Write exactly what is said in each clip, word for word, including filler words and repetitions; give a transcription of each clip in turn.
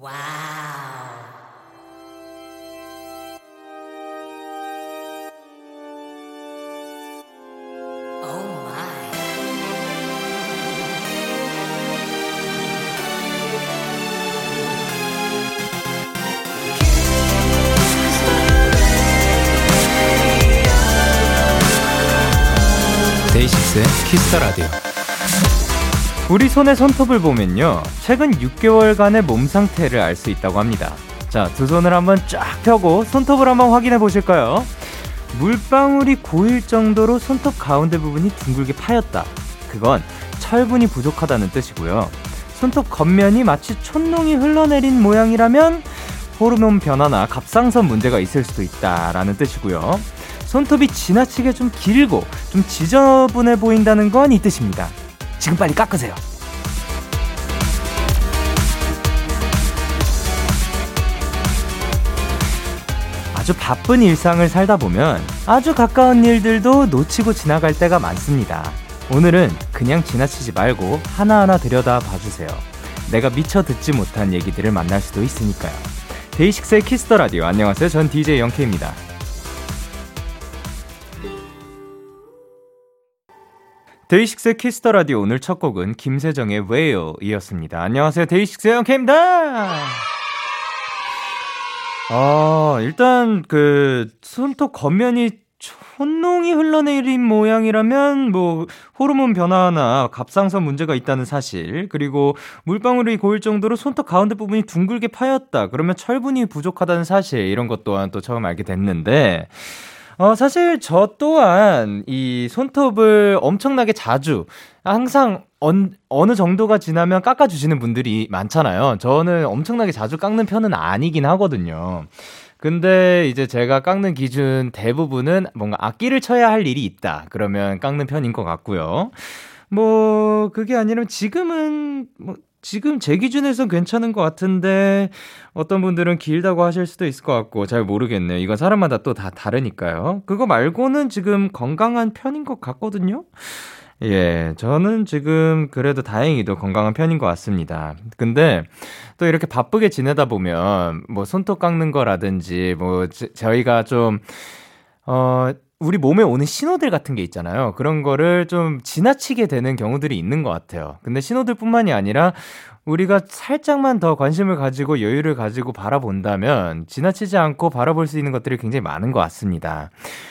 와우. 데이식스의 키스 더 라디오. 우리 손의 손톱을 보면요, 최근 육 개월간의 몸 상태를 알 수 있다고 합니다. 자, 두 손을 한번 쫙 펴고 손톱을 한번 확인해 보실까요? 물방울이 고일 정도로 손톱 가운데 부분이 둥글게 파였다. 그건 철분이 부족하다는 뜻이고요. 손톱 겉면이 마치 촛농이 흘러내린 모양이라면 호르몬 변화나 갑상선 문제가 있을 수도 있다라는 뜻이고요. 손톱이 지나치게 좀 길고 좀 지저분해 보인다는 건 이 뜻입니다. 지금 빨리 깎으세요. 아주 바쁜 일상을 살다 보면 아주 가까운 일들도 놓치고 지나갈 때가 많습니다. 오늘은 그냥 지나치지 말고 하나하나 들여다 봐주세요. 내가 미처 듣지 못한 얘기들을 만날 수도 있으니까요. 데이식스의 키스 더 라디오. 안녕하세요. 전 디제이 영케이입니다. 데이식스의 키스 더 라디오. 오늘 첫 곡은 김세정의 Whale 이었습니다. 안녕하세요. 데이식스의 영케이입니다. 아, 일단 그 손톱 겉면이 촛농이 흘러내린 모양이라면 뭐 호르몬 변화나 갑상선 문제가 있다는 사실, 그리고 물방울이 고일 정도로 손톱 가운데 부분이 둥글게 파였다, 그러면 철분이 부족하다는 사실, 이런 것 또한 또 처음 알게 됐는데, 어, 사실 저 또한 이 손톱을 엄청나게 자주, 항상 언, 어느 정도가 지나면 깎아주시는 분들이 많잖아요. 저는 엄청나게 자주 깎는 편은 아니긴 하거든요. 근데 이제 제가 깎는 기준 대부분은 뭔가 악기를 쳐야 할 일이 있다, 그러면 깎는 편인 것 같고요. 뭐 그게 아니라면 지금은... 뭐 지금 제 기준에선 괜찮은 것 같은데 어떤 분들은 길다고 하실 수도 있을 것 같고, 잘 모르겠네요. 이건 사람마다 또 다 다르니까요. 그거 말고는 지금 건강한 편인 것 같거든요. 예, 저는 지금 그래도 다행히도 건강한 편인 것 같습니다. 근데 또 이렇게 바쁘게 지내다 보면 뭐 손톱 깎는 거라든지 뭐 제, 저희가 좀 어... 우리 몸에 오는 신호들 같은 게 있잖아요. 그런 거를 좀 지나치게 되는 경우들이 있는 것 같아요. 근데 신호들뿐만이 아니라 우리가 살짝만 더 관심을 가지고 여유를 가지고 바라본다면 지나치지 않고 바라볼 수 있는 것들이 굉장히 많은 것 같습니다.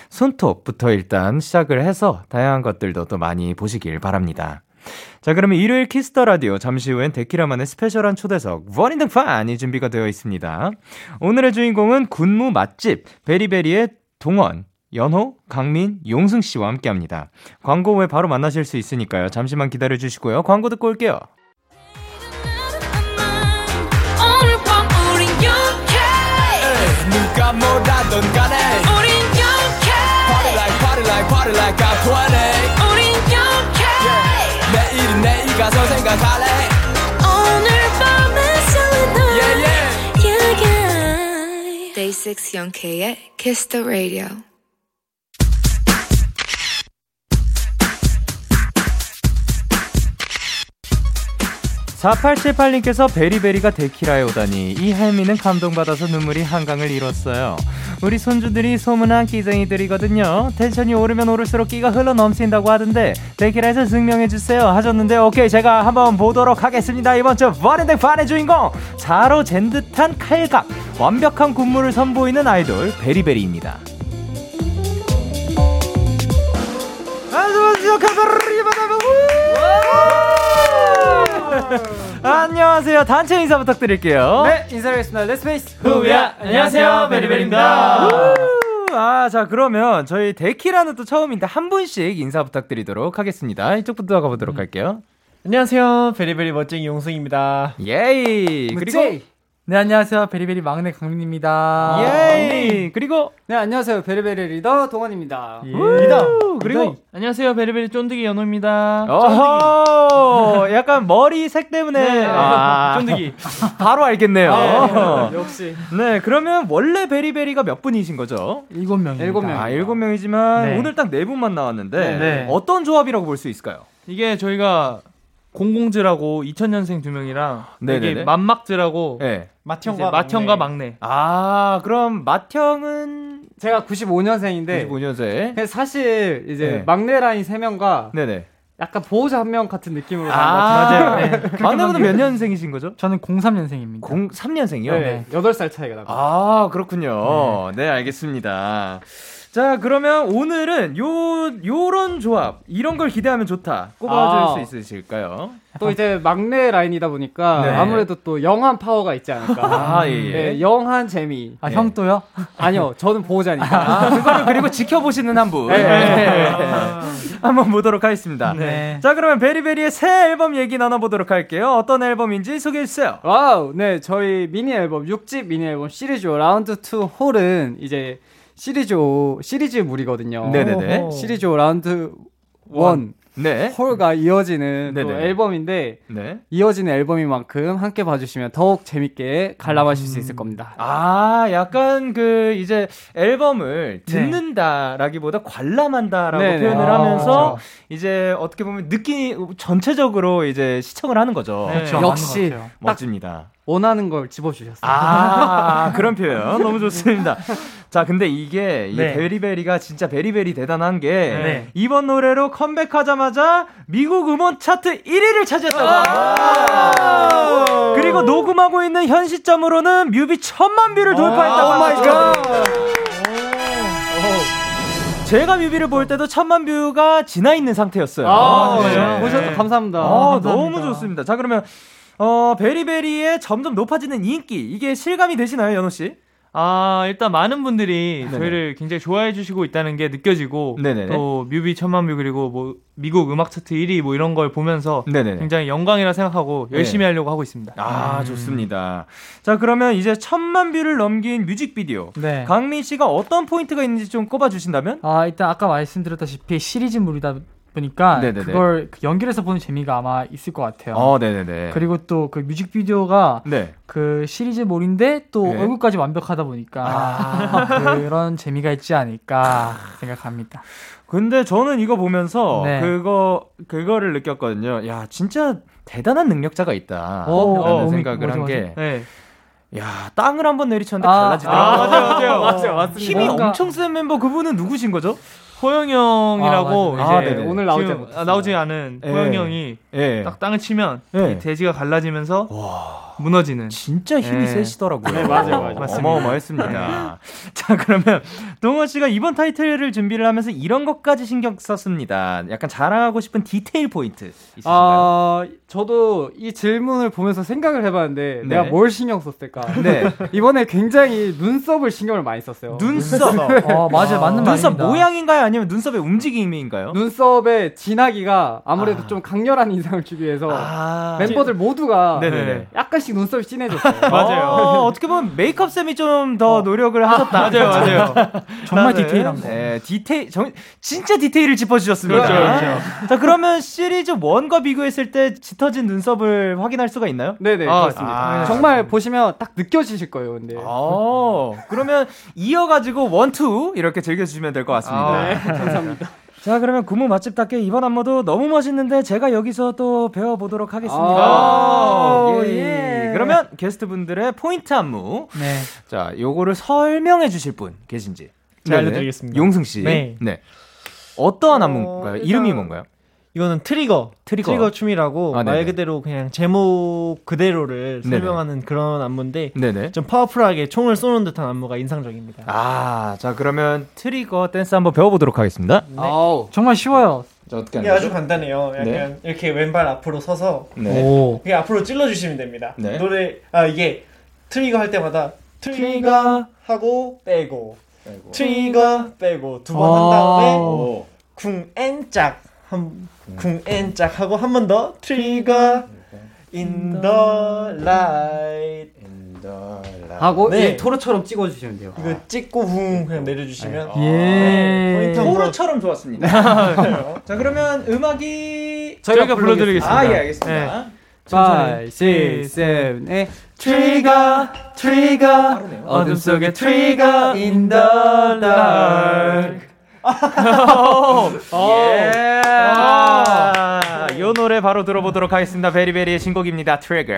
손톱부터 일단 시작을 해서 다양한 것들도 또 많이 보시길 바랍니다. 자, 그러면 일요일 키스 더 라디오, 잠시 후엔 데키라만의 스페셜한 초대석 원인 등판이 준비가 되어 있습니다. 오늘의 주인공은 군무 맛집 베리베리의 동원, 연호, 강민, 용승씨와 함께합니다. 광고 후에 바로 만나실 수 있으니까요. 잠시만 기다려주시고요. 광고 듣고 올게요. 누가 뭐라던 간에 우린 영케이. Party like, party like, party like I'm twenty. 우린 영케이. 내일은 내일 가서 생각할래. 오늘 밤에 설레던 yeah, yeah. yeah. Day Six 영케이의 Kiss the Radio. 사팔칠팔님께서 베리베리가 데키라에 오다니 이 할미는 감동받아서 눈물이 한강을 잃었어요. 우리 손주들이 소문난 끼쟁이들이거든요. 텐션이 오르면 오를수록 끼가 흘러넘친다고 하던데 데키라에서 증명해주세요 하셨는데, 오케이, 제가 한번 보도록 하겠습니다. 이번 주 버린데 반의 주인공, 자로 잰 듯한 칼각, 완벽한 군무를 선보이는 아이돌 베리베리입니다. 안녕하세요. 안녕하세요. 단체 인사 부탁드릴게요. 네, 인사드리겠습니다. Let's face 후야. 안녕하세요, 베리베리입니다. 아, 자, 그러면 저희 데키라는 또 처음인데 한 분씩 인사 부탁드리도록 하겠습니다. 이쪽부터 가보도록 음. 할게요. 안녕하세요, 베리베리 멋쟁이 용승입니다. 예이. 그리고 네, 안녕하세요, 베리베리 막내 강민입니다. 예이. 그리고 네, 안녕하세요, 베리베리 리더 동원입니다. 예. 리더. 그리고 리더. 안녕하세요, 베리베리 쫀득이 연호입니다. 어, 약간 머리색 때문에 네, 아, 쫀득이 바로 알겠네요. 네, 네, 역시. 네, 그러면 원래 베리베리가 몇 분이신 거죠? 일곱 명입니다. 일곱 명. 아, 일곱 명이지만 네. 오늘 딱 네 분만 나왔는데 네. 어떤 조합이라고 볼 수 있을까요? 이게 저희가 공공즈라고 이천 년생 두 명이랑 여기 맘막즈라고 네. 마티형과 마티형과 막내. 아 그럼 마티형은 제가 구십오 년생인데 구십오 년생. 사실 이제 네. 막내 라인 세 명과 네네. 약간 보호자 한 명 같은 느낌으로 아~ 맞아요. 네. 막내분은 몇 년생이신 거죠? 저는 공삼 년생입니다. 공삼 년생이요? 네. 여덟 살 차이가 나고. 아 그렇군요. 네, 네 알겠습니다. 자 그러면 오늘은 요 요런 조합 이런 걸 기대하면 좋다 꼽아줄 아. 수 있으실까요? 또 이제 막내 라인이다 보니까 네. 아무래도 또 영한 파워가 있지 않을까. 아, 예, 예. 네, 영한 재미. 아, 네. 형 또요? 아니요 저는 보호자니까. 아, 그거를 그리고 지켜보시는 한 분. 네. 네. 아. 한번 보도록 하겠습니다. 네. 자 그러면 베리베리의 새 앨범 얘기 나눠보도록 할게요. 어떤 앨범인지 소개해주세요. 와우 네 저희 미니 앨범 육 집 미니 앨범 시리즈 라운드 이 홀은 이제 시리즈 오, 시리즈물이거든요. 네네네. 시리즈 오 라운드 일 네. 홀과 이어지는 또 앨범인데 네. 이어지는 앨범인 만큼 함께 봐주시면 더욱 재밌게 관람하실 음. 수 있을 겁니다. 아 약간 그 이제 앨범을 듣는다라기보다 관람한다라고 네네. 표현을 아, 하면서 그렇죠. 이제 어떻게 보면 느끼 전체적으로 이제 시청을 하는 거죠. 네. 그렇죠. 역시 멋집니다. 원하는 걸 집어주셨어요. 아, 그런 표현. 너무 좋습니다. 자, 근데 이게, 이 네. 베리베리가 진짜 베리베리 대단한 게, 네. 이번 노래로 컴백하자마자 미국 음원 차트 일 위를 차지했다고. 그리고 녹음하고 있는 현 시점으로는 뮤비 천만 뷰를 돌파했다고. 오 마이 갓. 제가 뮤비를 볼 때도 천만 뷰가 지나 있는 상태였어요. 아, 네. 네. 보셔서 감사합니다. 아, 감사합니다. 너무 좋습니다. 자, 그러면, 어 베리베리의 점점 높아지는 인기 이게 실감이 되시나요, 연호 씨? 아 일단 많은 분들이 네네. 저희를 굉장히 좋아해 주시고 있다는 게 느껴지고 네네. 또 뮤비 천만 뷰 그리고 뭐 미국 음악 차트 일 위 뭐 이런 걸 보면서 네네. 굉장히 영광이라 생각하고 열심히 네네. 하려고 하고 있습니다. 아 음. 좋습니다. 자 그러면 이제 천만 뷰를 넘긴 뮤직비디오 네. 강민 씨가 어떤 포인트가 있는지 좀 꼽아 주신다면? 아 일단 아까 말씀드렸다시피 시리즈물이다. 보니까 네네네. 그걸 연결해서 보는 재미가 아마 있을 것 같아요. 어, 네네네. 그리고 또 그 뮤직비디오가 네. 그 시리즈물인데 또 네. 얼굴까지 완벽하다 보니까 아, 그런 재미가 있지 않을까 생각합니다. 근데 저는 이거 보면서 네. 그거 그거를 느꼈거든요. 야 진짜 대단한 능력자가 있다라는 생각을 한 게. 야 땅을 한번 내리쳤는데 아, 달라지더라고요. 아, 맞아요, 맞아요, 맞아요, 맞습니다. 힘이 그러니까... 엄청 센 멤버 그분은 누구신 거죠? 호영 형이라고 아, 이제 아, 오늘 나오지, 아, 나오지 않은 예. 호영 형이 예. 딱 땅을 치면 예. 이 돼지가 갈라지면서 와, 무너지는 진짜 힘이 예. 세시더라고요. 네, 맞아요, 맞아요. 어마어마했습니다. 자 그러면 동원 씨가 이번 타이틀을 준비를 하면서 이런 것까지 신경 썼습니다. 약간 자랑하고 싶은 디테일 포인트 있으신가요? 아, 저도 이 질문을 보면서 생각을 해봤는데 네. 내가 뭘 신경 썼을까? 네. 이번에 굉장히 눈썹을 신경을 많이 썼어요. 눈썹. 어, 맞아요, 맞는 말입니다. 눈썹 모양인가요? 아니면 눈썹의 움직임인가요? 눈썹의 진하기가 아무래도 아. 좀 강렬한 인상을 주기 위해서 아. 멤버들 모두가 네네네. 약간씩 눈썹이 진해졌어요. 맞아요. 어, 어떻게 보면 메이크업쌤이 좀 더 어. 노력을 하셨다. 맞아요, 맞아요. 정말 디테일합니다. 네, 디테일, 정, 진짜 디테일을 짚어주셨습니다. 그렇죠, 그렇죠. 자, 그러면 시리즈 일과 비교했을 때 짙어진 눈썹을 확인할 수가 있나요? 네네, 아, 그렇습니다. 아. 정말 보시면 딱 느껴지실 거예요, 근데. 아. 그러면 이어가지고 일, 이 이렇게 즐겨주시면 될 것 같습니다. 아. 네. 감사합니다. 자 그러면 구무 맛집답게 이번 안무도 너무 멋있는데 제가 여기서 또 배워보도록 하겠습니다. 예. 그러면 게스트분들의 포인트 안무 네. 자 요거를 설명해 주실 분 계신지 제가 알려드리겠습니다. 용승씨 네. 네. 어떠한 어, 안무인가요? 일단... 이름이 뭔가요? 이거는 트리거, 트리거, 트리거 춤이라고 아, 말 그대로 그냥 제목 그대로를 네네. 설명하는 그런 안무인데 네네. 좀 파워풀하게 총을 쏘는 듯한 안무가 인상적입니다. 아, 자 그러면 트리거 댄스 한번 배워보도록 하겠습니다. 네. 아우, 정말 쉬워요. 자, 어떻게 이게 아주 간단해요. 약간 네. 이렇게 왼발 앞으로 서서 네. 오. 이게 앞으로 찔러주시면 됩니다. 네. 노래 아 이게 트리거 할 때마다 트리거 하고 빼고, 빼고. 트리거 빼고 두 번 한 다음에 궁 앤짝 궁앤짝 하고 한 번 더 트리거 in the light 하고 네. 토르처럼 찍어주시면 돼요. 이거 찍고 훅 그냥 내려주시면 아, 예. 토르처럼 좋았습니다. 자 그러면 음악이 저희가, 저희가 불러드리겠습니다. 아, 예, 알겠습니다. 오, 육, 칠, 팔 트리거 트리거 어둠 속에 트리거 in the dark 오, 오, 예. 오, 아, 요 요 노래 바로 들어보도록 하겠습니다. 베리베리의 신곡입니다. 트리거.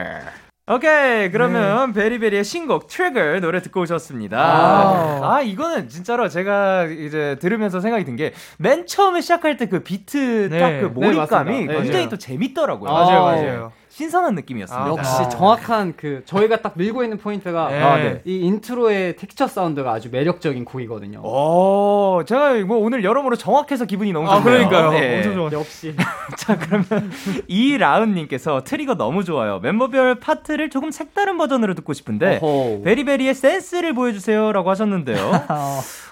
오케이, 그러면 네. 베리베리의 신곡 트리거 노래 듣고 오셨습니다. 아, 아 이거는 진짜로 제가 이제 들으면서 생각이 든 게 맨 처음에 시작할 때 그 비트 네. 딱 그 몰입감이 네, 굉장히 맞아요. 또 재밌더라고요. 맞아요, 맞아요. 신선한 느낌이었습니다. 아, 역시 아, 정확한 그 저희가 딱 밀고 있는 포인트가 네. 아, 네. 이 인트로의 텍스처 사운드가 아주 매력적인 곡이거든요. 오, 제가 뭐 오늘 여러모로 정확해서 기분이 너무 좋네요. 아, 그러니까요. 네. 엄청 좋아요. 역시. 자, 그러면 이라운님께서 트리거 너무 좋아요. 멤버별 파트를 조금 색다른 버전으로 듣고 싶은데 어허. 베리베리의 센스를 보여주세요라고 하셨는데요.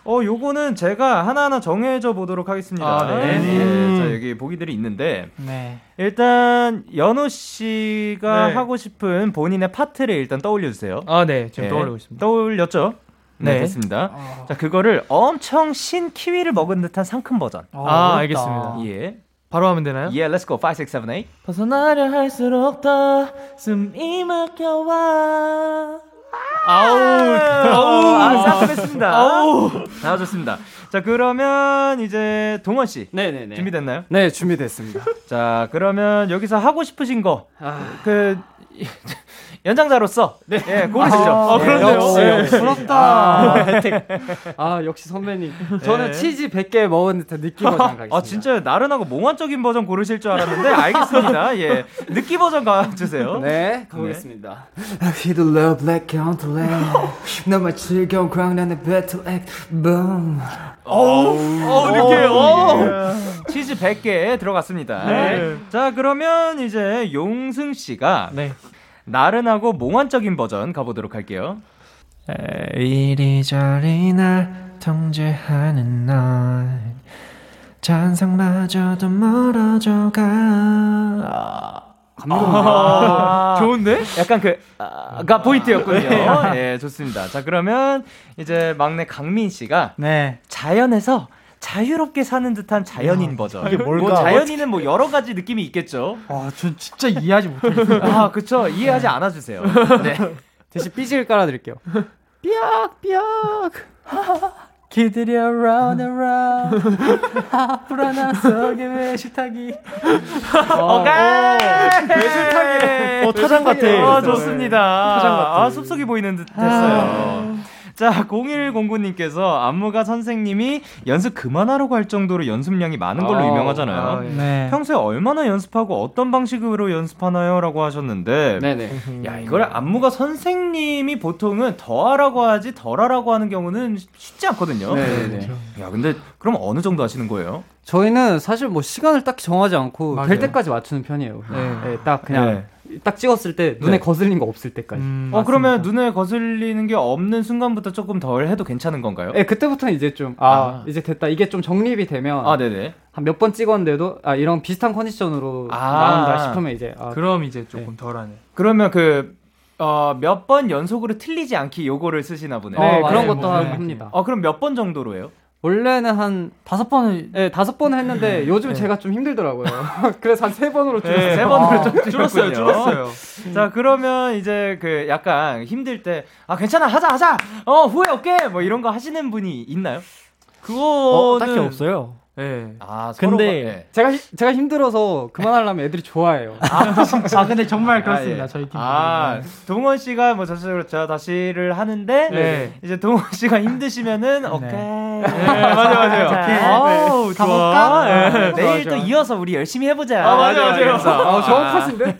어, 요거는 제가 하나하나 정해져 보도록 하겠습니다. 아, 네. 네. 음. 자, 여기 보기들이 있는데 네. 일단 연호 씨가 네. 하고 싶은 본인의 파트를 일단 떠올려주세요. 아, 네, 지금 네. 떠올리고 있습니다. 떠올렸죠? 네, 네. 됐습니다. 아. 자, 그거를 엄청 신 키위를 먹은 듯한 상큼 버전. 아, 아 알겠습니다. 예, 바로 하면 되나요? 예, yeah, let's go. five, six, seven, eight. 벗어나려 할수록 더 숨이 막혀와. 아우, 아우, 아, 잘했습니다. 아우, 다 좋습니다. 자, 그러면 이제 동원 씨, 네네네, 준비됐나요? 네, 준비됐습니다. 자, 그러면 여기서 하고 싶으신 거, 아... 그 연장자로서, 네, 예, 고르시죠. 아, 아, 네, 그런데요. 역시, 네, 역시. 부럽다. 아, 아, 역시 선배님. 저는 네. 치즈 백 개 먹은 듯한 느끼 버전 가겠습니다. 아, 진짜 나른하고 몽환적인 버전 고르실 줄 알았는데, 알겠습니다. 예, 느끼 버전 가주세요. 네, 가보겠습니다. I feel the love like countless. 너만 즐거운 광란의 battle act. Boom. 어우, 어우, 느끼해요. 치즈 백 개 들어갔습니다. 네. 자, 그러면 이제 용승 씨가. 네. 나른하고 몽환적인 버전 가보도록 할게요. 이리저리 날 통제하는 널 잔상마저도 멀어져가. 아~ 좋은데? 약간 그 아가 포인트였군요. 네, 좋습니다. 자, 그러면 이제 막내 강민 씨가 네. 자연에서 자유롭게 사는 듯한 자연인 아, 버전. 이게 뭘까? 뭐 자연인은 뭐 여러 가지 느낌이 있겠죠. 아, 전 진짜 이해하지 못해요. 아, 그쵸. 이해하지 않아 주세요. 네. 대신 삐질 깔아드릴게요. 삐약 삐약. 기들이 around around. 불안한 속의 외식타기. 오케이. 외식타기. 어, 타장 같아. 아, 좋습니다. 타장 같아. 아, 숲속이 보이는 듯 했어요. 아. 자, 공일공구 님께서 안무가 선생님이 연습 그만하라고 할 정도로 연습량이 많은 걸로 유명하잖아요. 아, 네. 평소에 얼마나 연습하고 어떤 방식으로 연습하나요? 라고 하셨는데 네네. 야, 이걸 안무가 선생님이 보통은 더 하라고 하지 덜 하라고 하는 경우는 쉽지 않거든요. 네네. 야, 근데 그럼 어느 정도 하시는 거예요? 저희는 사실 뭐 시간을 딱 정하지 않고 맞아요. 될 때까지 맞추는 편이에요. 네. 네, 딱 그냥 네. 딱 찍었을 때 눈에 네. 거슬린 거 없을 때까지. 음, 어, 맞습니다. 그러면 눈에 거슬리는 게 없는 순간부터 조금 덜 해도 괜찮은 건가요? 네, 그때부터는 이제 좀 아, 아. 이제 됐다. 이게 좀 정립이 되면 아, 네네. 한 몇 번 찍었는데도 아, 이런 비슷한 컨디션으로 아. 나온다 싶으면 이제 아, 그럼 이제 조금 네. 덜하네. 그러면 그 어, 몇 번 연속으로 틀리지 않기 요거를 쓰시나 보네요. 네, 어, 그런 것도 네. 합니다. 어, 그럼 몇 번 정도로 해요? 원래는 한 다섯 번을 네 다섯 번을 했는데 요즘 네. 제가 좀 힘들더라고요. 그래서 한 세 번으로 줄였어요. 네, 세 번으로 아, 좀 줄였어요. 줄였어요. 자, 그러면 이제 그 약간 힘들 때 아, 괜찮아 하자 하자 어 후회 없게 뭐 이런 거 하시는 분이 있나요? 그거는 어, 딱히 없어요. 네. 아, 근데 네. 제가 제가 힘들어서 그만하려면 애들이 좋아해요. 아, 진짜. 아, 근데 정말 그렇습니다. 아, 예. 저희 팀. 아, 동원 씨가 뭐 저쪽으로 제가 다시를 하는데 네. 이제 동원 씨가 힘드시면은 오케이. 네. 네. 맞아 맞아요. 오, 네. 가볼까? 네. 네. 내일 좋아, 또 좋아. 이어서 우리 열심히 해보자. 아, 맞아 맞아요. 아, 정확하신데?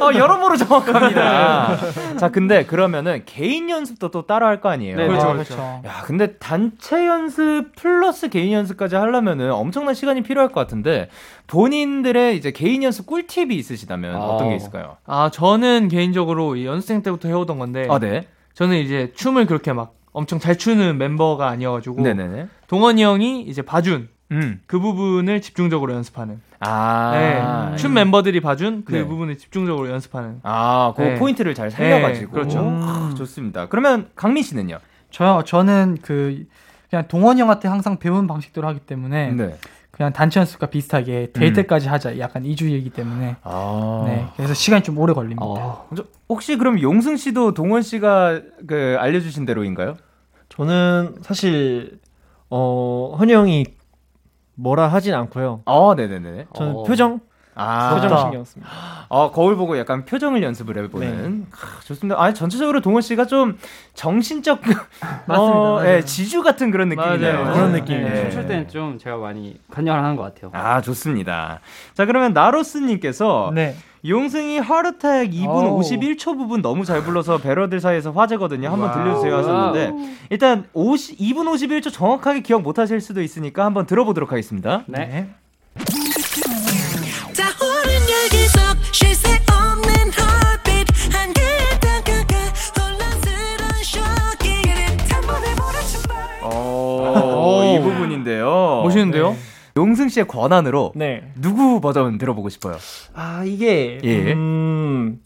어, 여러모로 정확합니다. 자, 근데 그러면은 개인 연습도 또 따로 할 거 아니에요? 네, 그렇죠, 그렇죠. 야, 근데 단체 연습 플러스 개인 연습까지 하려면은 엄청난 시간이 필요할 것 같은데 본인들의 이제 개인 연습 꿀팁이 있으시다면 아. 어떤 게 있을까요? 아, 저는 개인적으로 이 연습생 때부터 해오던 건데 아, 네. 저는 이제 춤을 그렇게 막 엄청 잘 추는 멤버가 아니어가지고 네네네. 동원이 형이 이제 봐준 음. 그 부분을 집중적으로 연습하는 아. 네. 춤 멤버들이 봐준 그 네. 부분을 집중적으로 연습하는 아, 그 네. 포인트를 잘 살려가지고 네. 그렇죠. 아, 좋습니다. 그러면 강민 씨는요? 저요? 저는 그 그냥 동원이 형한테 항상 배운 방식대로 하기 때문에 네. 그냥 단체 연습과 비슷하게 될 때까지 음. 하자. 약간 이 주이기 때문에 아. 네, 그래서 시간이 좀 오래 걸립니다. 아. 혹시 그럼 용승 씨도 동원 씨가 그 알려주신 대로인가요? 저는 사실 어, 헌이 형이 뭐라 하진 않고요. 아, 네네네. 저는 어. 표정 아, 표정 신경 씁니다. 어, 거울 보고 약간 표정을 연습을 해보는. 네. 아, 좋습니다. 아니 전체적으로 동원 씨가 좀 정신적 어, 맞습니다. 예, 지주 같은 그런 느낌이네요. 맞아요. 그런 느낌. 예. 춤출 때는 좀 제가 많이 관여를 하는 것 같아요. 아, 좋습니다. 자, 그러면 나로스님께서 네. 용승이 하르텍 이 분 오우. 오십일 초 부분 너무 잘 불러서 배러들 사이에서 화제거든요. 한번 와우. 들려주세요 하셨는데 일단 오십, 이 분 오십일 초 정확하게 기억 못하실 수도 있으니까 한번 들어보도록 하겠습니다. 네. 네. 오, 이 부분인데요. 멋있는데요? 네. 용승 씨의 권한으로 네. 누구 버전 들어보고 싶어요? 아, 이게 예. 음,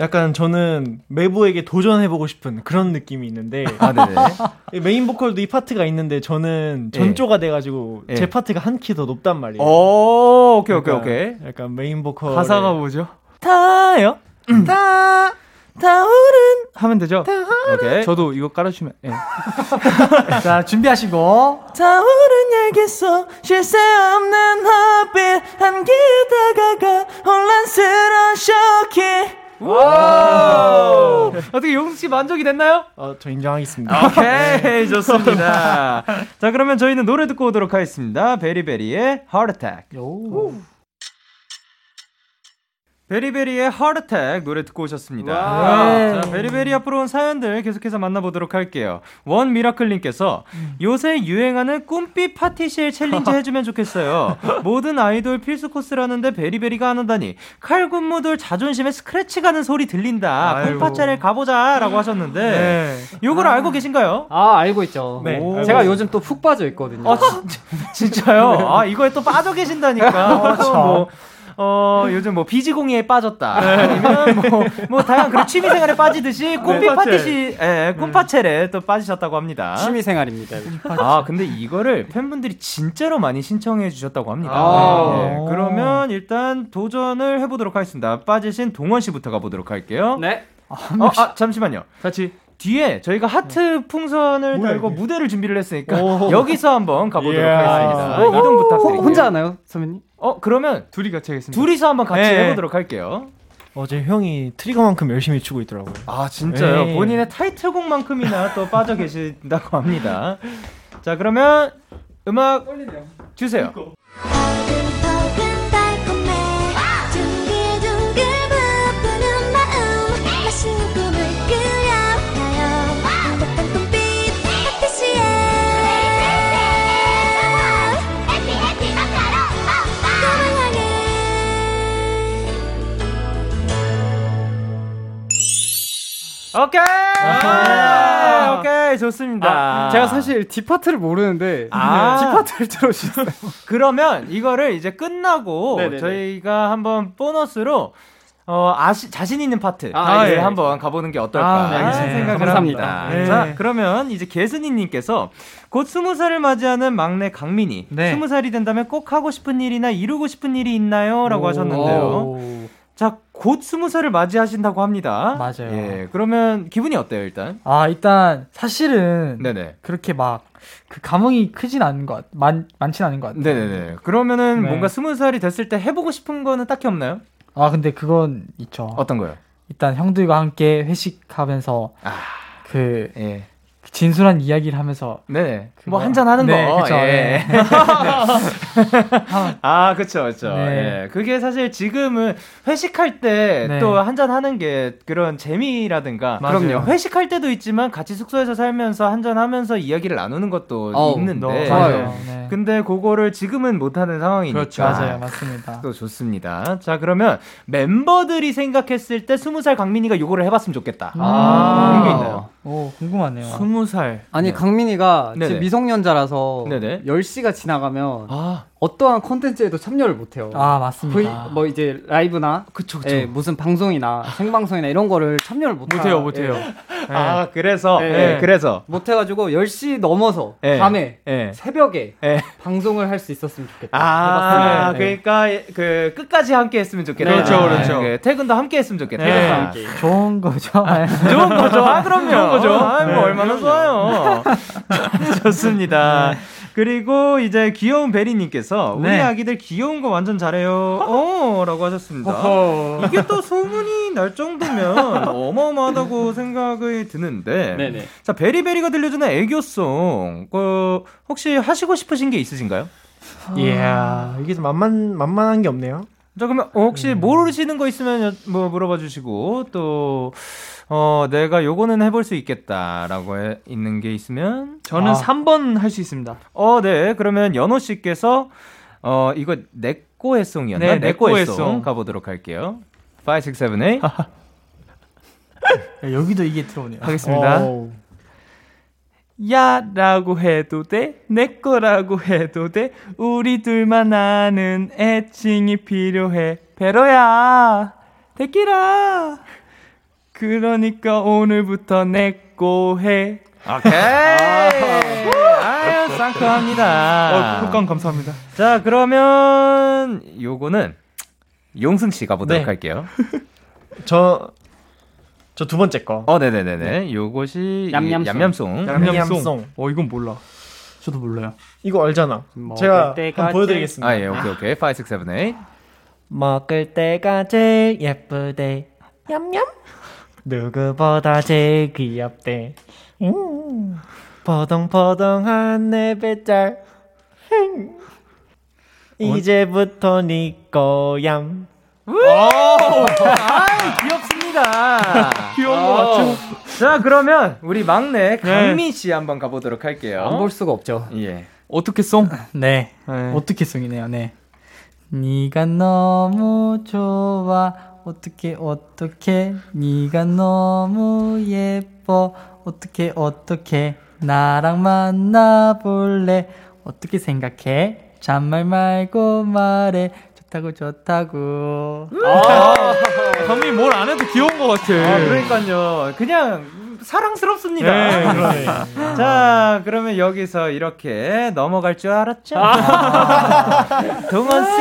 약간 저는 메보에게 도전해보고 싶은 그런 느낌이 있는데 아, 네네. 메인 보컬도 이 파트가 있는데 저는 전조가 예. 돼가지고 예. 제 파트가 한 키 더 높단 말이에요. 오, 오케이, 오케이, 오케이. 약간 메인 보컬 가사가 뭐죠? 타요, 음. 타. 타오른 하면 되죠? 오케이. 저도 이거 깔아주시면 예. 자, 준비하시고 타오른 열기 속 쉴새 없는 허빛 한길 다가가 혼란스러운 쇼킹. 오! 어떻게 용승씨 만족이 됐나요? 어, 저 인정하겠습니다. 오케이, 좋습니다. 자, 그러면 저희는 노래 듣고 오도록 하겠습니다. 베리베리의 Heart Attack. 오. 오. 베리베리의 Heart Attack 노래 듣고 오셨습니다. 자, 베리베리 앞으로 온 사연들 계속해서 만나보도록 할게요. 원 미라클님께서 요새 유행하는 꿈빛 파티실 챌린지 해주면 좋겠어요. 모든 아이돌 필수 코스라는데 베리베리가 안 한다니 칼군무들 자존심에 스크래치 가는 소리 들린다. 꿈파차를 가보자 라고 하셨는데 네. 요걸 아. 알고 계신가요? 아, 알고 있죠. 네. 제가 요즘 또 푹 빠져 있거든요. 아, 진짜, 진짜요? 네. 아, 이거에 또 빠져 계신다니까. 아, 뭐. 어, 요즘 뭐 비지공예에 빠졌다. 네. 아니면 뭐, 뭐 다양한 그런 취미생활에 빠지듯이 꿈비 네. 파티시, 예, 꿈파첼에 또 빠지셨다고 합니다. 취미생활입니다. 아, 근데 이거를 팬분들이 진짜로 많이 신청해 주셨다고 합니다. 아~ 네. 네. 그러면 일단 도전을 해보도록 하겠습니다. 빠지신 동원 씨부터 가보도록 할게요. 네. 아, 어, 아 잠시만요. 같이. 뒤에 저희가 하트 풍선을 뭐야, 달고 이게? 무대를 준비를 했으니까 오오. 여기서 한번 가보도록 yeah. 하겠습니다. 오오. 이동 부탁드릴게요. 혼자 하나요, 선배님? 어, 그러면 둘이 같이 하겠습니다. 둘이서 한번 같이 네. 해보도록 할게요. 어제 형이 트리거만큼 열심히 추고 있더라고요. 아, 진짜요? 네. 본인의 타이틀곡만큼이나 또 빠져 계신다고 합니다. 자, 그러면 음악 떨리네요. 주세요. 이거. 오케이! 아~ 오케이, 좋습니다. 아, 제가 사실 D파트를 모르는데, 아~ D파트를 들어주셨어요. 그러면 이거를 이제 끝나고, 네네네. 저희가 한번 보너스로, 어, 아시, 자신 있는 파트, 아, 예, 한번 가보는 게 어떨까. 아, 네, 아, 생각을 감사합니다. 합니다. 네. 자, 그러면 이제 개순이님께서 곧 스무 살을 맞이하는 막내 강민이, 네. 스무 살이 된다면 꼭 하고 싶은 일이나 이루고 싶은 일이 있나요? 라고 하셨는데요. 자, 곧 스무 살을 맞이하신다고 합니다. 맞아요. 예, 그러면 기분이 어때요, 일단? 아, 일단 사실은 네네. 그렇게 막 그 감흥이 크진 않은 것 같, 많, 많진 않은 것 같아요. 네네네. 그러면은 네. 뭔가 스무 살이 됐을 때 해보고 싶은 거는 딱히 없나요? 아, 근데 그건 있죠. 어떤 거요? 일단 형들과 함께 회식하면서 아, 그... 예. 진솔한 이야기를 하면서 네, 뭐 한잔 하는 네, 거, 그쵸, 예. 네. 아, 그렇죠, 그렇죠. 네. 예. 그게 사실 지금은 회식할 때 또 한잔 네. 하는 게 그런 재미라든가, 맞아요. 그럼요. 회식할 때도 있지만 같이 숙소에서 살면서 한잔 하면서 이야기를 나누는 것도 어, 있는데, 좋아요. 네. 근데 그거를 지금은 못 하는 상황이니까, 그렇죠. 맞아요, 맞습니다. 또 좋습니다. 자, 그러면 멤버들이 생각했을 때 스무 살 강민이가 요거를 해봤으면 좋겠다. 아, 그런 게 있나요? 오, 궁금하네요. 스무 살. 아니, 네. 강민이가 지금 미성년자라서 네네. 열 시가 지나가면 아. 어떠한 콘텐츠에도 참여를 못해요. 아, 맞습니다. 그, 뭐 이제 라이브나 그쵸, 그쵸. 예, 무슨 방송이나 생방송이나 이런 거를 참여를 못 못해요, 못해요. 예. 아, 그래서 예, 예. 그래서 못해가지고 열 시 넘어서 예. 밤에 예. 새벽에 예. 방송을 할 수 있었으면 좋겠다. 아, 아 예. 그러니까 그 끝까지 함께했으면 좋겠다. 네. 그렇죠, 그렇죠. 네. 퇴근도 함께했으면 좋겠다. 네. 함께. 좋은 거죠. 아, 좋은 거죠. 아, 그럼요. 좋은 거죠. 아, 뭐 네. 얼마나 좋아요. 좋습니다. 네. 그리고 이제 귀여운 베리님께서 네. 우리 아기들 귀여운 거 완전 잘해요. 어 라고 하셨습니다. 이게 또 소문이 날 정도면 어마어마하다고 생각이 드는데 네네. 자 베리베리가 들려주는 애교송 어, 혹시 하시고 싶으신 게 있으신가요? 이야 yeah. 이게 좀 만만, 만만한 게 없네요. 자 그러면 혹시 음. 모르시는 거 있으면 뭐 물어봐 주시고 또 어, 내가 요거는 해볼 수 있겠다라고 해, 있는 게 있으면 저는 아. 삼 번 할 수 있습니다. 어, 네. 그러면 연호 씨께서 어, 이거 내꺼의 송이었나? 네, 내꺼의 송 가보도록 할게요. 오, 육, 칠, 팔 야, 여기도 이게 들어오네요. 하겠습니다. 오. 야라고 해도 돼? 내 거라고 해도 돼? 우리 둘만 아는 애칭이 필요해. 베로야 데키라 그러니까 오늘부터 내 거 해. 오케이 아유 쌍크합니다. 국감 감사합니다. 자 그러면 요거는 용승씨 가보도록 네. 할게요. 저 저 두 번째 거. 어, 네네네네. 요것이 얌얌송. 얌얌송. 얌얌송. 어, 이건 몰라. 저도 몰라요. 이거 알잖아. 제가 한번 보여드리겠습니다. 아, 예, 오케이, 오케이. 오, 육, 칠, 팔 먹을 때가 제일 예쁘대. 얌얌. 누구보다 제일 귀엽대. 음. 버덩버덩한 내 배짤. 이제부터 네 거얌. 오! 아, 귀엽습니다. 귀여운 거 맞죠? 자, 그러면 우리 막내 강민 씨 네. 한번 가보도록 할게요. 안 볼 수가 없죠. 예. 어떻게 송? 네. 네. 어떻게 송이네요. 네. 네가 너무 좋아. 어떻게 어떻게? 네가 너무 예뻐. 어떻게 어떻게? 나랑 만나 볼래? 어떻게 생각해? 잔말 말고 말해. 좋다고 좋다고. 감히 뭘 안 해도 귀여운 것 같아. 아, 그러니까요. 그냥 사랑스럽습니다. 네, 자, 그러면 여기서 이렇게 넘어갈 줄 알았죠? 동원 씨,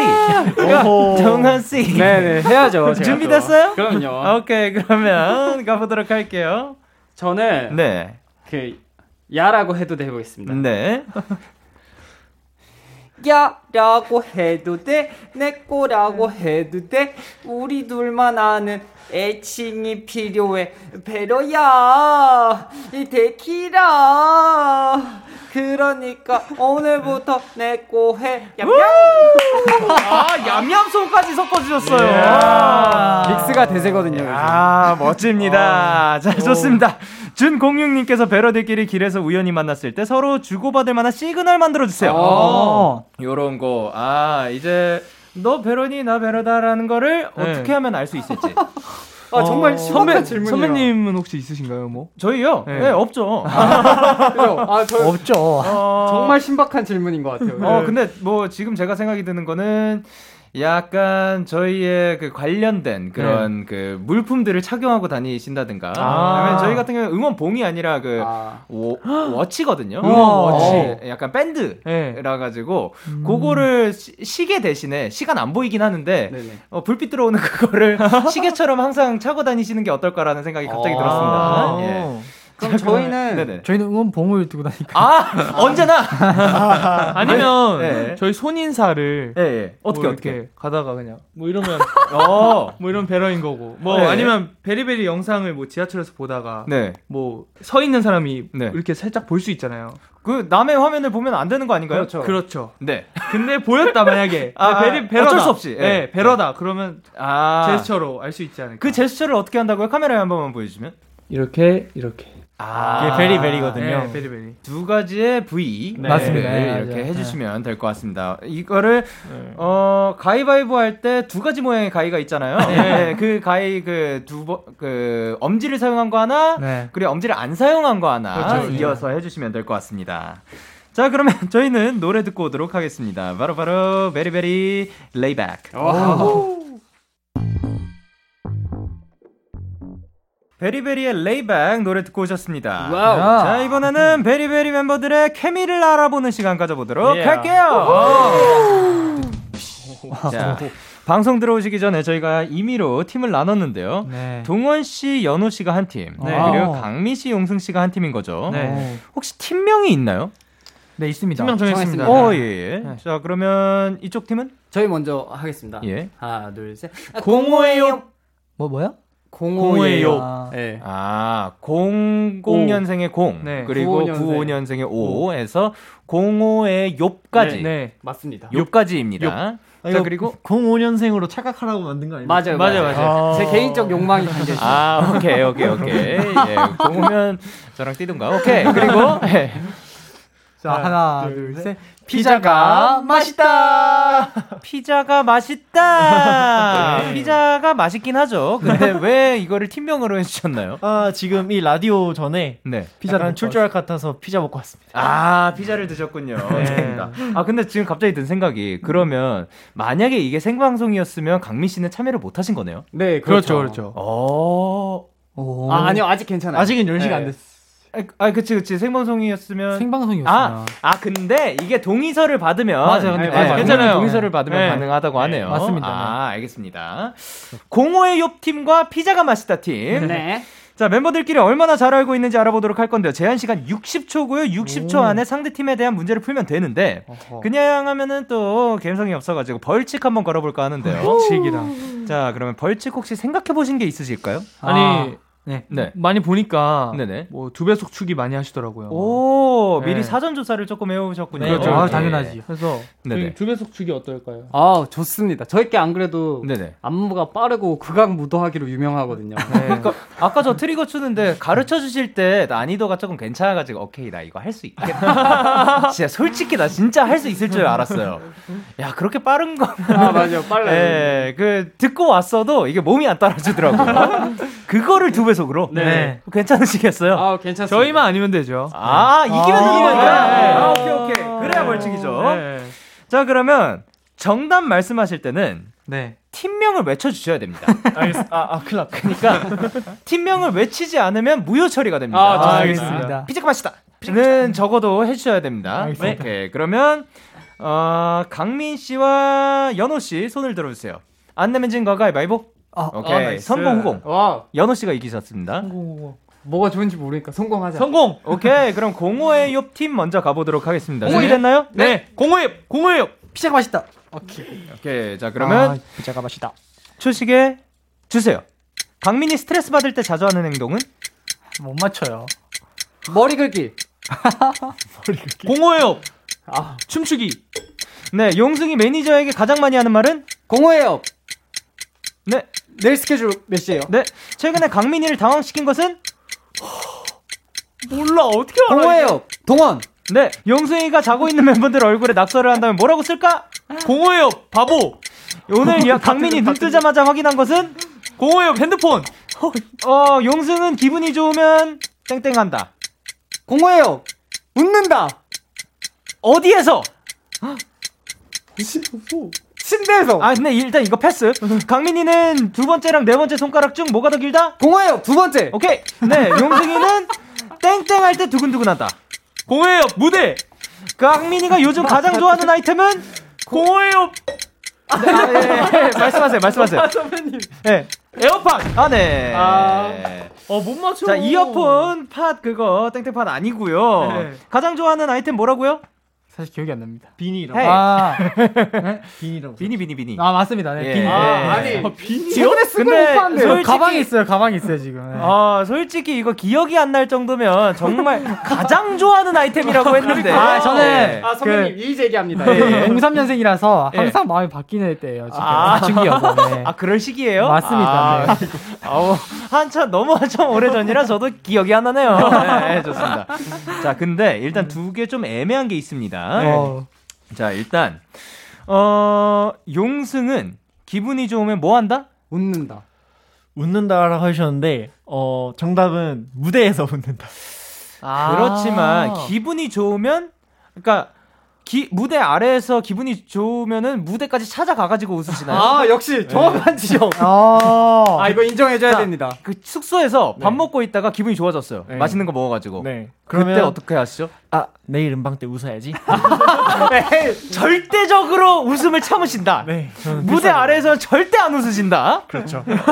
동원 씨. 네네 해야죠. 준비됐어요? 그럼요. 오케이 그러면 가보도록 할게요. 저는 네 그 야라고 해도 돼 해보겠습니다. 네. 야라고 해도 돼? 내 거라고 해도 돼? 우리 둘만 아는 애칭이 필요해. 베로야 데키라 그러니까 오늘부터 내 거 해. 얌얌 아 얌얌송까지 섞어주셨어요. yeah. 믹스가 대세거든요. 아 멋집니다. 어. 자 좋습니다. 준공육님께서 베러들끼리 길에서 우연히 만났을 때 서로 주고받을 만한 시그널 만들어주세요. 오. 요런 거. 아 이제 너 베러니 나 베러다라는 거를 네. 어떻게 하면 알 수 있을지. 아 정말 심각한 질문이에요. 선배님은 혹시 있으신가요? 뭐 저희요? 네, 네 없죠. 아, 저, 없죠. 어... 정말 심각한 질문인 것 같아요. 어 네. 근데 뭐 지금 제가 생각이 드는 거는 약간 저희의 그 관련된 그런 네. 그 물품들을 착용하고 다니신다든가. 아~ 그러면 저희 같은 경우는 응원봉이 아니라 그 아~ 오, 워치거든요. 워치. 약간 밴드라 가지고 음~ 그거를 시, 시계 대신에 시간 안 보이긴 하는데 어, 불빛 들어오는 그거를 시계처럼 항상 차고 다니시는 게 어떨까라는 생각이 갑자기 들었습니다. 예. 그럼 저희는 네네. 저희는 응원봉을 들고 다니까 아 언제나 아, 아니면 네. 저희 손인사를 네, 네. 어떻게 뭐 어떻게 가다가 그냥 뭐 이러면 어 뭐 이런 배러인 거고 뭐 네. 아니면 베리베리 영상을 뭐 지하철에서 보다가 네. 뭐 서 있는 사람이 네. 이렇게 살짝 볼 수 있잖아요. 그 남의 화면을 보면 안 되는 거 아닌가요? 그렇죠. 그렇죠. 네. 근데 보였다 만약에 아, 베리, 베러다. 어쩔 수 없이. 네, 네. 베러다 그러면 아. 제스처로 알 수 있지 않을까? 그 제스처를 어떻게 한다고요? 카메라에 한 번만 보여주시면 이렇게 이렇게. 아, 이게 베리베리거든요. 네, 베리베리. 두 가지의 부위 네. 맞습니다. 네, 이렇게 맞아요. 해주시면 될 것 같습니다. 이거를 네. 어 가위바위보 할 때 두 가지 모양의 가위가 있잖아요. 네. 그 가위 그 두 번 그 엄지를 사용한 거 하나 네. 그리고 엄지를 안 사용한 거 하나 그렇죠. 이어서 해주시면 될 것 같습니다. 자 그러면 저희는 노래 듣고 오도록 하겠습니다. 바로 바로 베리베리 레이백. 베리베리의 레이백 노래 듣고 오셨습니다. 와우. 자 이번에는 베리베리 멤버들의 케미를 알아보는 시간 가져보도록 yeah. 할게요. 자, 방송 들어오시기 전에 저희가 임의로 팀을 나눴는데요. 네. 동원 씨, 연호 씨가 한 팀, 네. 그리고 강민 씨, 용승 씨가 한 팀인 거죠. 네. 혹시 팀명이 있나요? 네, 있습니다. 팀명 정했습니다. 어, 예. 네. 자, 그러면 이쪽 팀은? 저희 먼저 하겠습니다. 예. 하나, 둘, 셋. 아, 공오예요. 뭐 뭐야? 공오예요. 아, 네. 아 공공년생의 공, 네. 그리고 구십오년생의 오에서 공오의 욥까지. 네, 네. 맞습니다. 욥까지입니다. 자, 아, 그리고 공오년생으로 착각하라고 만든 거 아니에요? 맞아요, 맞아요, 맞아요. 아~ 제 개인적 욕망이 담겨 있어요. 아, 오케이, 오케이, 오케이. 예, 공오면 저랑 뛰든가. 오케이. 그리고 네. 자, 하나, 둘, 셋. 피자가 맛있다. 피자가 맛있다. 네. 피자가 맛있긴 하죠. 근데 왜 이거를 팀명으로 해주셨나요? 아, 지금 이 라디오 전에 네. 피자를 출출할 것 같아서 피자 먹고 왔습니다. 아, 피자를 드셨군요. 네. 아, 근데 지금 갑자기 든 생각이, 그러면 만약에 이게 생방송이었으면 강민 씨는 참여를 못 하신 거네요? 네, 그렇죠, 그렇죠. 어, 그렇죠. 아, 아니요, 아직 괜찮아요. 아직은 열시가 네. 안 됐어. 아, 그치, 그치. 생방송이었으면. 생방송이었어요. 아, 아, 근데 이게 동의서를 받으면. 맞아요. 근데 네, 맞아요. 괜찮아요. 동의서를 받으면 네. 가능하다고 네. 하네요. 맞습니다. 아, 알겠습니다. 공호의 욥팀과 피자가 맛있다 팀. 네. 자, 멤버들끼리 얼마나 잘 알고 있는지 알아보도록 할 건데요. 제한시간 육십초고요. 육십초 오. 안에 상대팀에 대한 문제를 풀면 되는데, 어허. 그냥 하면은 또 감성이 없어가지고 벌칙 한번 걸어볼까 하는데요. 벌칙이랑. 자, 그러면 벌칙 혹시 생각해보신 게 있으실까요? 아니. 아. 네. 네, 많이 보니까 뭐 두 배속 축이 많이 하시더라고요. 오, 네. 미리 사전 조사를 조금 해오셨군요. 네. 그렇죠, 아, 당연하지. 그래서 두 배속 축이 어떨까요? 아, 좋습니다. 저희께 안 그래도 네네. 안무가 빠르고 극악무도하기로 유명하거든요. 네. 그러니까 아까 저 트리거 추는데 가르쳐 주실 때 난이도가 조금 괜찮아가지고 오케이, 나 이거 할 수 있겠다. 진짜 솔직히 나 진짜 할 수 있을 줄 알았어요. 야, 그렇게 빠른 거. 아, 맞아요, 빨라요. 네, 그 듣고 왔어도 이게 몸이 안 따라주더라고요. 그거를 두 배 속으로? 네. 네. 괜찮으시겠어요? 아, 괜찮습니다. 저희만 아니면 되죠. 아, 네. 이기면 이기면 돼. 아, 오케이, 오케이. 그래야 벌칙이죠. 네. 자, 그러면 정답 말씀하실 때는 네. 팀명을 외쳐주셔야 됩니다. 알겠습니다. 아, 아, 큰일 났다. 그러니까 팀명을 외치지 않으면 무효 처리가 됩니다. 아, 아, 알겠습니다. 피자가 맛있다. 는 적어도 해주셔야 됩니다. 알겠습니다. 네. 오케이, 그러면 어, 강민 씨와 연호 씨 손을 들어주세요. 안 내면 진거 가위바위보. 아, 오케이. 아, 성공 후공. 와. 연호 씨가 이기셨습니다. 성공 후공. 뭐가 좋은지 모르니까 성공하자. 성공. 오케이. 그럼 공호의 욥 팀 먼저 가보도록 하겠습니다. 준비됐나요? 네. 네. 공호의 욥. 공호의 욥. 피자가 맛있다. 오케이. 오케이. 자, 그러면 아, 피자가 맛있다. 초식에 주세요. 강민이 스트레스 받을 때 자주 하는 행동은? 못 맞춰요. 머리 긁기. 머리 긁기. 공호의 욥. 아, 춤추기. 네. 용승이 매니저에게 가장 많이 하는 말은? 공호의 욥. 네. 내일 스케줄 몇 시예요? 네. 최근에 강민이를 당황시킨 것은? 몰라. 어떻게 알아요? 공호의 욥. 동원. 네. 영수이가 자고 있는 멤버들 얼굴에 낙서를 한다면 뭐라고 쓸까? 공호의 욥. 바보. 오늘 야, 강민이 눈 뜨자마자 확인한 것은? 공호의 욥. 핸드폰. 어, 용승은 기분이 좋으면 땡땡한다. 공호의 욥. 웃는다. 어디에서? 침대에서. 아, 근데 일단 이거 패스. 강민이는 두 번째랑 네 번째 손가락 중 뭐가 더 길다? 공호의 욥 두 번째. 오케이. 네. 용승이는 땡땡 할 때 두근두근하다. 공호의 욥 무대. 강민이가 요즘 가장 좋아하는 아이템은? 공호의 욥. 아, 예, 예, 예. 말씀하세요, 말씀하세요. 선배님. 예. 에어팟. 아, 네. 아, 어, 못 맞춰. 자, 이어폰 팟 그거 땡땡팟 아니고요. 네. 가장 좋아하는 아이템 뭐라고요? 사실 기억이 안 납니다. 비니라고. Hey. 아, 네? 비니라고. 비니, 비니, 비니. 아, 맞습니다. 네, 예. 비니. 아, 아니, 어, 비니. 최근에 쓴 거 못 봤는데. 가방이 있어요, 가방이 있어요, 지금. 네. 아, 솔직히 이거 기억이 안 날 정도면 정말 가장 좋아하는 아이템이라고 했는데. 아, 저는. 아, 선배님, 그, 이의제 얘기합니다. 예. 공삼년생이라서 항상 예. 마음이 바뀌는 때예요 지금. 아, 중이어서. 네. 아, 그럴 시기예요? 맞습니다. 아, 네. 아우, 한참, 너무 한참 오래전이라 저도 기억이 안 나네요. 네, 네, 좋습니다. 자, 근데 일단 두 개 좀 애매한 게 있습니다. 네. 자, 일단 어, 용승은 기분이 좋으면 뭐 한다? 웃는다. 웃는다라고 하셨는데 어, 정답은 무대에서 웃는다. 아~ 그렇지만 기분이 좋으면, 그러니까 기, 무대 아래에서 기분이 좋으면은 무대까지 찾아가가지고 웃으시나요? 아, 역시 정확한 지적. 아, 아, 이거 인정해줘야 자, 됩니다. 그 숙소에서 네. 밥 먹고 있다가 기분이 좋아졌어요. 네. 맛있는 거 먹어가지고. 네. 그때 어떻게 하시죠? 아, 내일 음방 때 웃어야지. 절대적으로 웃음을 참으신다. 네, 무대 아래에서는 절대 안 웃으신다. 그렇죠. 그렇,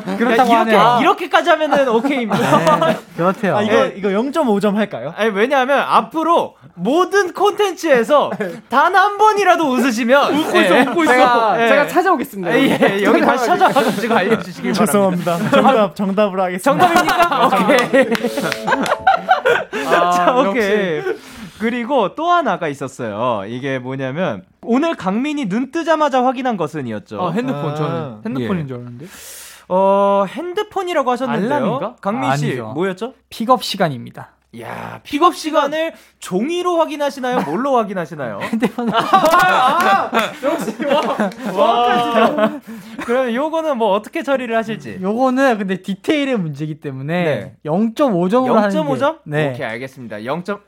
그렇다고 이렇게, 하네요. 이렇게까지 하면은 오케이입니다. 네, 그렇대요. 아, 이거, 이거 영 점 오 점 할까요? 아니, 왜냐하면 앞으로 모든 콘텐츠에서 단 한 번이라도 웃으시면 웃고 있어, 예, 웃고 있어. 제가, 예. 제가 찾아오겠습니다. 예, 예, 여기 다시 찾아와가지고 알려주시길 바랍니다. 죄송합니다. 정답, 정답을 하겠습니다. 정답입니까? 오케이. 아, 자, 오케이. 역시. 그리고 또 하나가 있었어요. 이게 뭐냐면 오늘 강민이 눈 뜨자마자 확인한 것은이었죠. 아, 핸드폰. 아, 저는 핸드폰인 예. 줄 알았는데. 어, 핸드폰이라고 하셨는데요. 알람인가? 강민 씨, 아, 뭐였죠? 픽업 시간입니다. 야, 픽업 시간을 종이로 확인하시나요? 뭘로 확인하시나요? 핸드폰으로. 아, 아, 역시. 와. 그러면 요거는 뭐 어떻게 처리를 하실지. 요거는 근데 디테일의 문제이기 때문에 네. 영 점 오 점으로 하는 게. 영 점 오 점? 네. 오케이, 알겠습니다. 영 점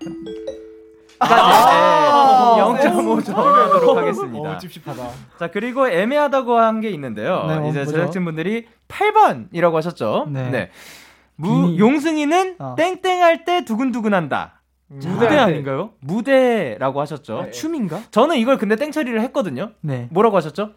아~ 네. 영 점 오 점을 하도록 하겠습니다. 어, 찝찝하다. 자, 그리고 애매하다고 한 게 있는데요. 네, 이제 제작진분들이 팔 번이라고 하셨죠? 네. 네. 무, 용승이는 어. 땡땡할 때 두근두근한다. 자, 무대 아닌가요? 무대라고 하셨죠. 아, 춤인가? 저는 이걸 근데 땡처리를 했거든요. 네. 뭐라고 하셨죠?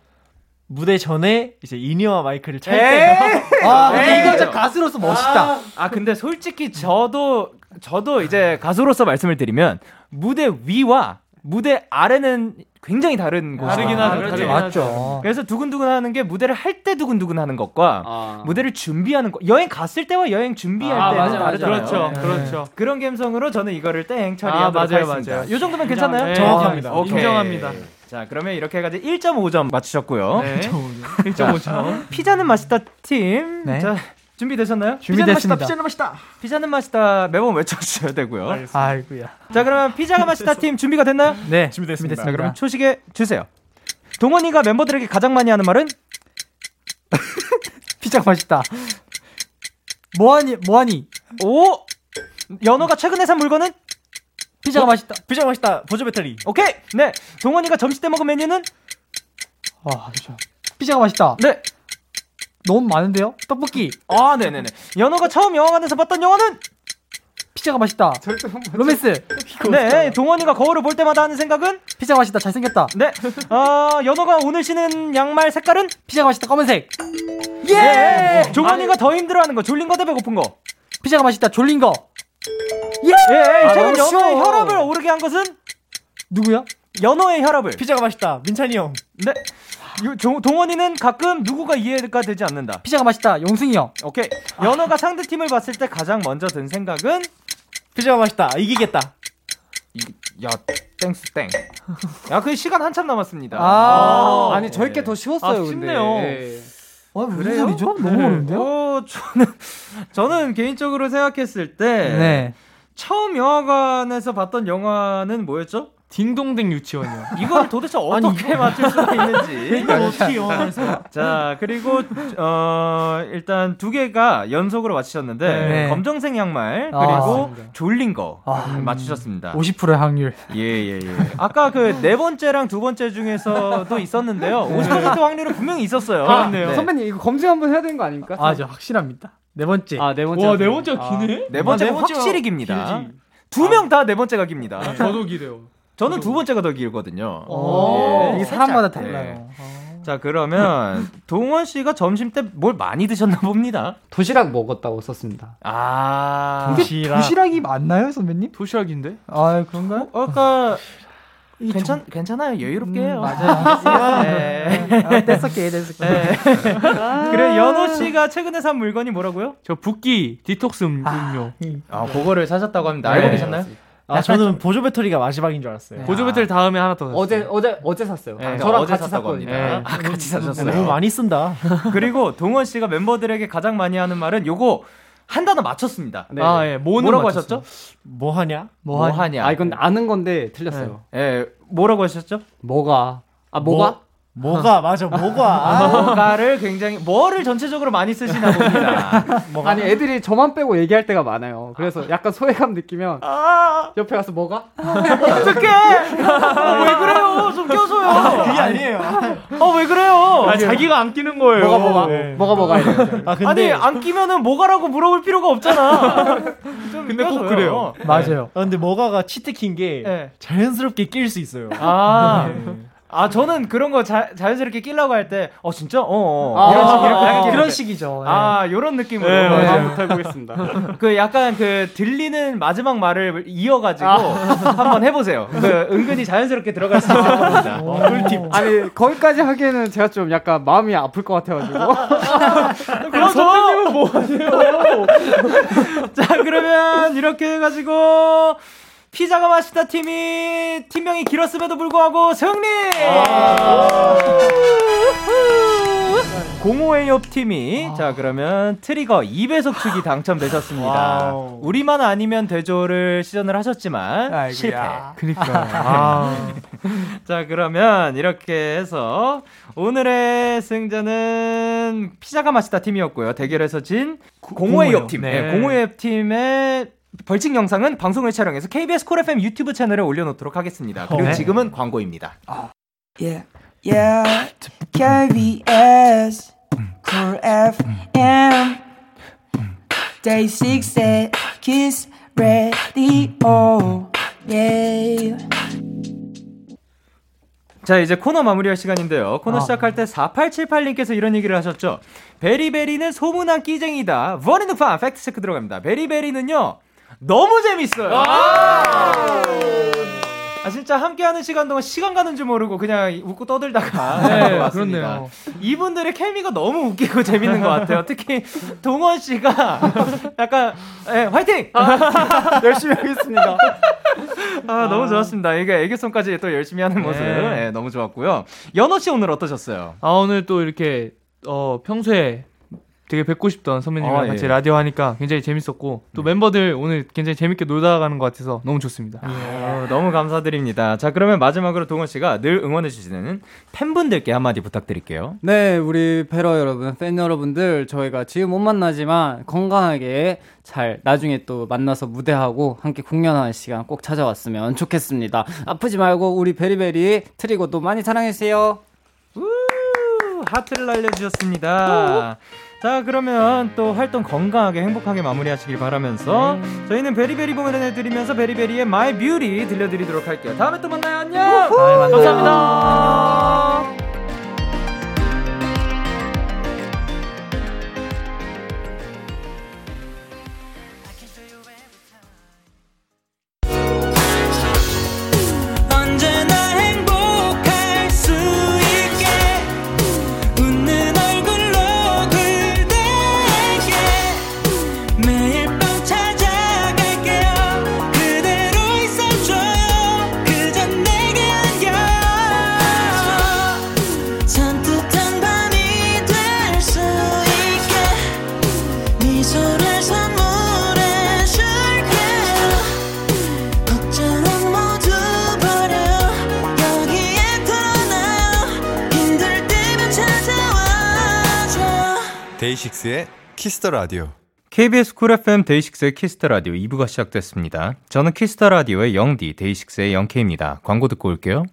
무대 전에 이제 인이어와 마이크를 찰 때. 아, 근데 이거 진짜 가수로서 멋있다. 아, 아, 근데 솔직히 저도 저도 이제 가수로서 말씀을 드리면 무대 위와 무대 아래는 굉장히 다른 곳이에요. 다르긴 하죠. 맞죠. 그래서 두근두근 하는 게 무대를 할 때 두근두근 하는 것과 아. 무대를 준비하는 것, 여행 갔을 때와 여행 준비할 아, 때는 맞아, 다르잖아요. 그렇죠. 네. 그렇죠. 그런 감성으로 저는 이거를 땡 처리하도록 아, 맞아요, 하겠습니다. 맞아요. 이 정도면 괜찮아요? 네, 정확합니다. 오케이. 인정합니다. 자, 그러면 이렇게 해가지고 일 점 오 점 맞추셨고요. 네. 일 점 오 점. 자, 일 점 오 점. 피자는 맛있다 팀. 네. 자, 준비되셨나요? 준비됐습니다. 피자는 맛있다. 피자는 맛있다. 매번 외쳐주셔야 되고요. 알겠습니다. 아이고야. 자, 그러면 피자가 맛있다 팀 준비가 됐나요? 네, 준비됐습니다. 준비됐습니다. 자, 그럼 초식에 주세요. 동원이가 멤버들에게 가장 많이 하는 말은? 피자가 맛있다. 뭐하니? 뭐하니? 오! 연호가 최근에 산 물건은? 피자가 어? 맛있다. 피자가 맛있다. 보조 배터리. 오케이! 네. 동원이가 점심 때 먹은 메뉴는? 아, 그렇죠. 피자가 맛있다. 네. 너무 많은데요? 떡볶이. 아, 네네네. 연호가 처음 영화관에서 봤던 영화는? 피자가 맛있다. 로맨스. 네. 동원이가 거울을 볼 때마다 하는 생각은? 피자가 맛있다. 잘생겼다. 네. 아, 연호가 오늘 신은 양말 색깔은? 피자가 맛있다. 검은색. 예! 예! 종원이가 더 힘들어하는 거. 졸린 거 대 배고픈 거. 피자가 맛있다. 졸린 거. 예! 예! 최근 연호의 혈압을 오르게 한 것은? 누구야? 연호의 혈압을. 피자가 맛있다. 민찬이 형. 네. 요, 조, 동원이는 가끔 누구가 이해가 되지 않는다. 피자가 맛있다. 용승이 형. 오케이. 연어가 아. 상대 팀을 봤을 때 가장 먼저 든 생각은? 피자가 맛있다. 이기겠다. 이, 야, 땡스 땡. 야, 그 시간 한참 남았습니다. 아, 아 아니 저희께 더 쉬웠어요. 아, 쉽네요. 네. 아, 무슨 소리죠? 네. 너무 어려운데요? 어, 저는 저는 개인적으로 생각했을 때 네. 처음 영화관에서 봤던 영화는 뭐였죠? 딩동댕 유치원이요. 이건 도대체 어떻게 아니, 맞출 수가 있는지. 이건 어떻게 영화관에서. 자, 그리고 어, 일단 두 개가 연속으로 맞추셨는데 네. 검정색 양말 그리고 아, 졸린 거 아, 맞추셨습니다. 오십 퍼센트의 확률. 예, 예, 예. 아까 그 네 번째랑 두 번째 중에서도 있었는데요. 네. 오십 퍼센트 확률은 분명히 있었어요. 아, 네. 선배님 이거 검증 한번 해야 되는 거 아닙니까? 아, 저 확실합니다. 네 번째. 아, 네 번째. 와, 네 번째가 기네. 아, 네 번째가 아, 확실히 깁니다. 두 명 다 네 번째가 깁니다. 네. 저도 기대요. 저는 두 번째가 더 길거든요. 오~ 예. 이게 사람마다 달라요. 네. 자, 그러면 동원 씨가 점심 때 뭘 많이 드셨나 봅니다. 도시락 먹었다고 썼습니다. 아, 도시락. 도시락이 맞나요, 선배님? 도시락인데? 아, 그런가요? 어, 아까 괜찮 정... 괜찮아요, 여유롭게 해요. 음, 맞아요. 네, 됐었게, 됐었게. 그래, 연호 씨가 최근에 산 물건이 뭐라고요? 저 붓기 디톡스 음료. 아, 그거를 사셨다고 합니다. 알고 계셨나요? 아, 저는 보조 배터리가 마지막인 줄 알았어요. 네. 보조 배터리 다음에 하나 더 샀어요. 어제 어제 어제 샀어요. 네, 저랑 어제 같이 샀거든요. 네. 아, 같이 사셨어요. 너무 많이 쓴다. 그리고 동원 씨가 멤버들에게 가장 많이 하는 말은 요거 한 단어 맞췄습니다. 네. 아, 예. 뭐라고 맞췄어요. 하셨죠? 뭐 하냐? 뭐, 뭐 하냐? 아, 이건 아는 건데 틀렸어요. 예. 네. 네. 뭐라고 하셨죠? 뭐가? 아, 뭐가? 뭐? 뭐가 맞아 뭐가 아, 뭐가를 굉장히 뭐를 전체적으로 많이 쓰시나 봅니다. 아니, 애들이 저만 빼고 얘기할 때가 많아요. 그래서 약간 소외감 느끼면 아~ 옆에 가서 뭐가 어떡해 아, 왜 그래요 좀 껴줘요. 아, 그게 아니에요. 어, 왜 그래요. 아, 자기가 안 끼는 거예요. 뭐가 뭐가 네. 뭐가 뭐가 이래요. 아, 근데... 아니 안 끼면은 뭐가라고 물어볼 필요가 없잖아. 좀 근데 꼭 그래요. 네. 맞아요. 아, 근데 머가가 치트키인 게 네. 자연스럽게 낄 수 있어요. 아. 네. 아, 저는 그런 거 자, 자연스럽게 끼려고 할 때, 어, 진짜? 어, 어. 아, 이런, 식, 이렇게 아, 이렇게 그런 식이죠. 네. 아, 요런 느낌으로. 네, 한번 해보겠습니다. 그 약간 그 들리는 마지막 말을 이어가지고 아. 한번 해보세요. 그 은근히 자연스럽게 들어갈 수 있습니다. 꿀팁. 아니, 거기까지 하기에는 제가 좀 약간 마음이 아플 것 같아가지고. 그럼 선생님은 뭐 하세요? 자, 그러면 이렇게 해가지고. 피자가 맛있다 팀이 팀명이 길었음에도 불구하고 승리! 공호의 옆 팀이 자 그러면 트리거 이 배속축이 당첨되셨습니다. 와우. 우리만 아니면 되죠를 시전을 하셨지만 아이고야. 실패. 그니까. 자 그러면 이렇게 해서 오늘의 승자는 피자가 맛있다 팀이었고요. 대결에서 진 공호의 옆 팀. 네. 네, 공호의 옆 팀의 벌칙 영상은 방송을 촬영해서 케이비에스 콜 에프엠 유튜브 채널에 올려놓도록 하겠습니다. 그리고 지금은 광고입니다. Yeah, yeah, 케이비에스 콜 에프엠 Day Six의 Kiss Radio. Yeah. 자 이제 코너 마무리할 시간인데요. 코너 아. 시작할 때 사팔칠팔 님께서 이런 얘기를 하셨죠. 베리베리는 소문난 끼쟁이다. 원앤드판 팩트체크 들어갑니다. 베리베리는요. 너무 재밌어요. 아 진짜 함께하는 시간 동안 시간 가는 줄 모르고 그냥 웃고 떠들다가 네, 왔습니다. 그렇네요. 이분들의 케미가 너무 웃기고 재밌는 것 같아요. 특히 동원 씨가 약간 네, 화이팅! 아, 열심히 하겠습니다. 아, 아 너무 좋았습니다. 이게 애교송까지 또 열심히 하는 모습 네. 네, 너무 좋았고요. 연호 씨 오늘 어떠셨어요? 아 오늘 또 이렇게 어, 평소에 되게 뵙고 싶던 선배님이랑 아, 같이 예. 라디오 하니까 굉장히 재밌었고 또 네. 멤버들 오늘 굉장히 재밌게 놀다 가는 것 같아서 너무 좋습니다. 아, 예. 너무 감사드립니다. 자 그러면 마지막으로 동원 씨가 늘 응원해 주시는 팬분들께 한마디 부탁드릴게요. 네 우리 패러 여러분 팬 여러분들 저희가 지금 못 만나지만 건강하게 잘 나중에 또 만나서 무대하고 함께 공연하는 시간 꼭 찾아왔으면 좋겠습니다. 아프지 말고 우리 베리베리 트리고 또 많이 사랑해주세요. 하트를 날려주셨습니다. 자 그러면 또 활동 건강하게 행복하게 마무리하시길 바라면서 저희는 베리베리 공연을 해드리면서 베리베리의 마이 뷰티 들려드리도록 할게요. 다음에 또 만나요. 안녕. 아, 감사합니다. 데이식스의 키스더라디오 케이비에스 쿨 에프엠 데이식스의 키스더라디오 이 부가 시작됐습니다. 저는 키스더라디오의 영디, 데이식스의 영케이입니다. 광고 듣고 올게요.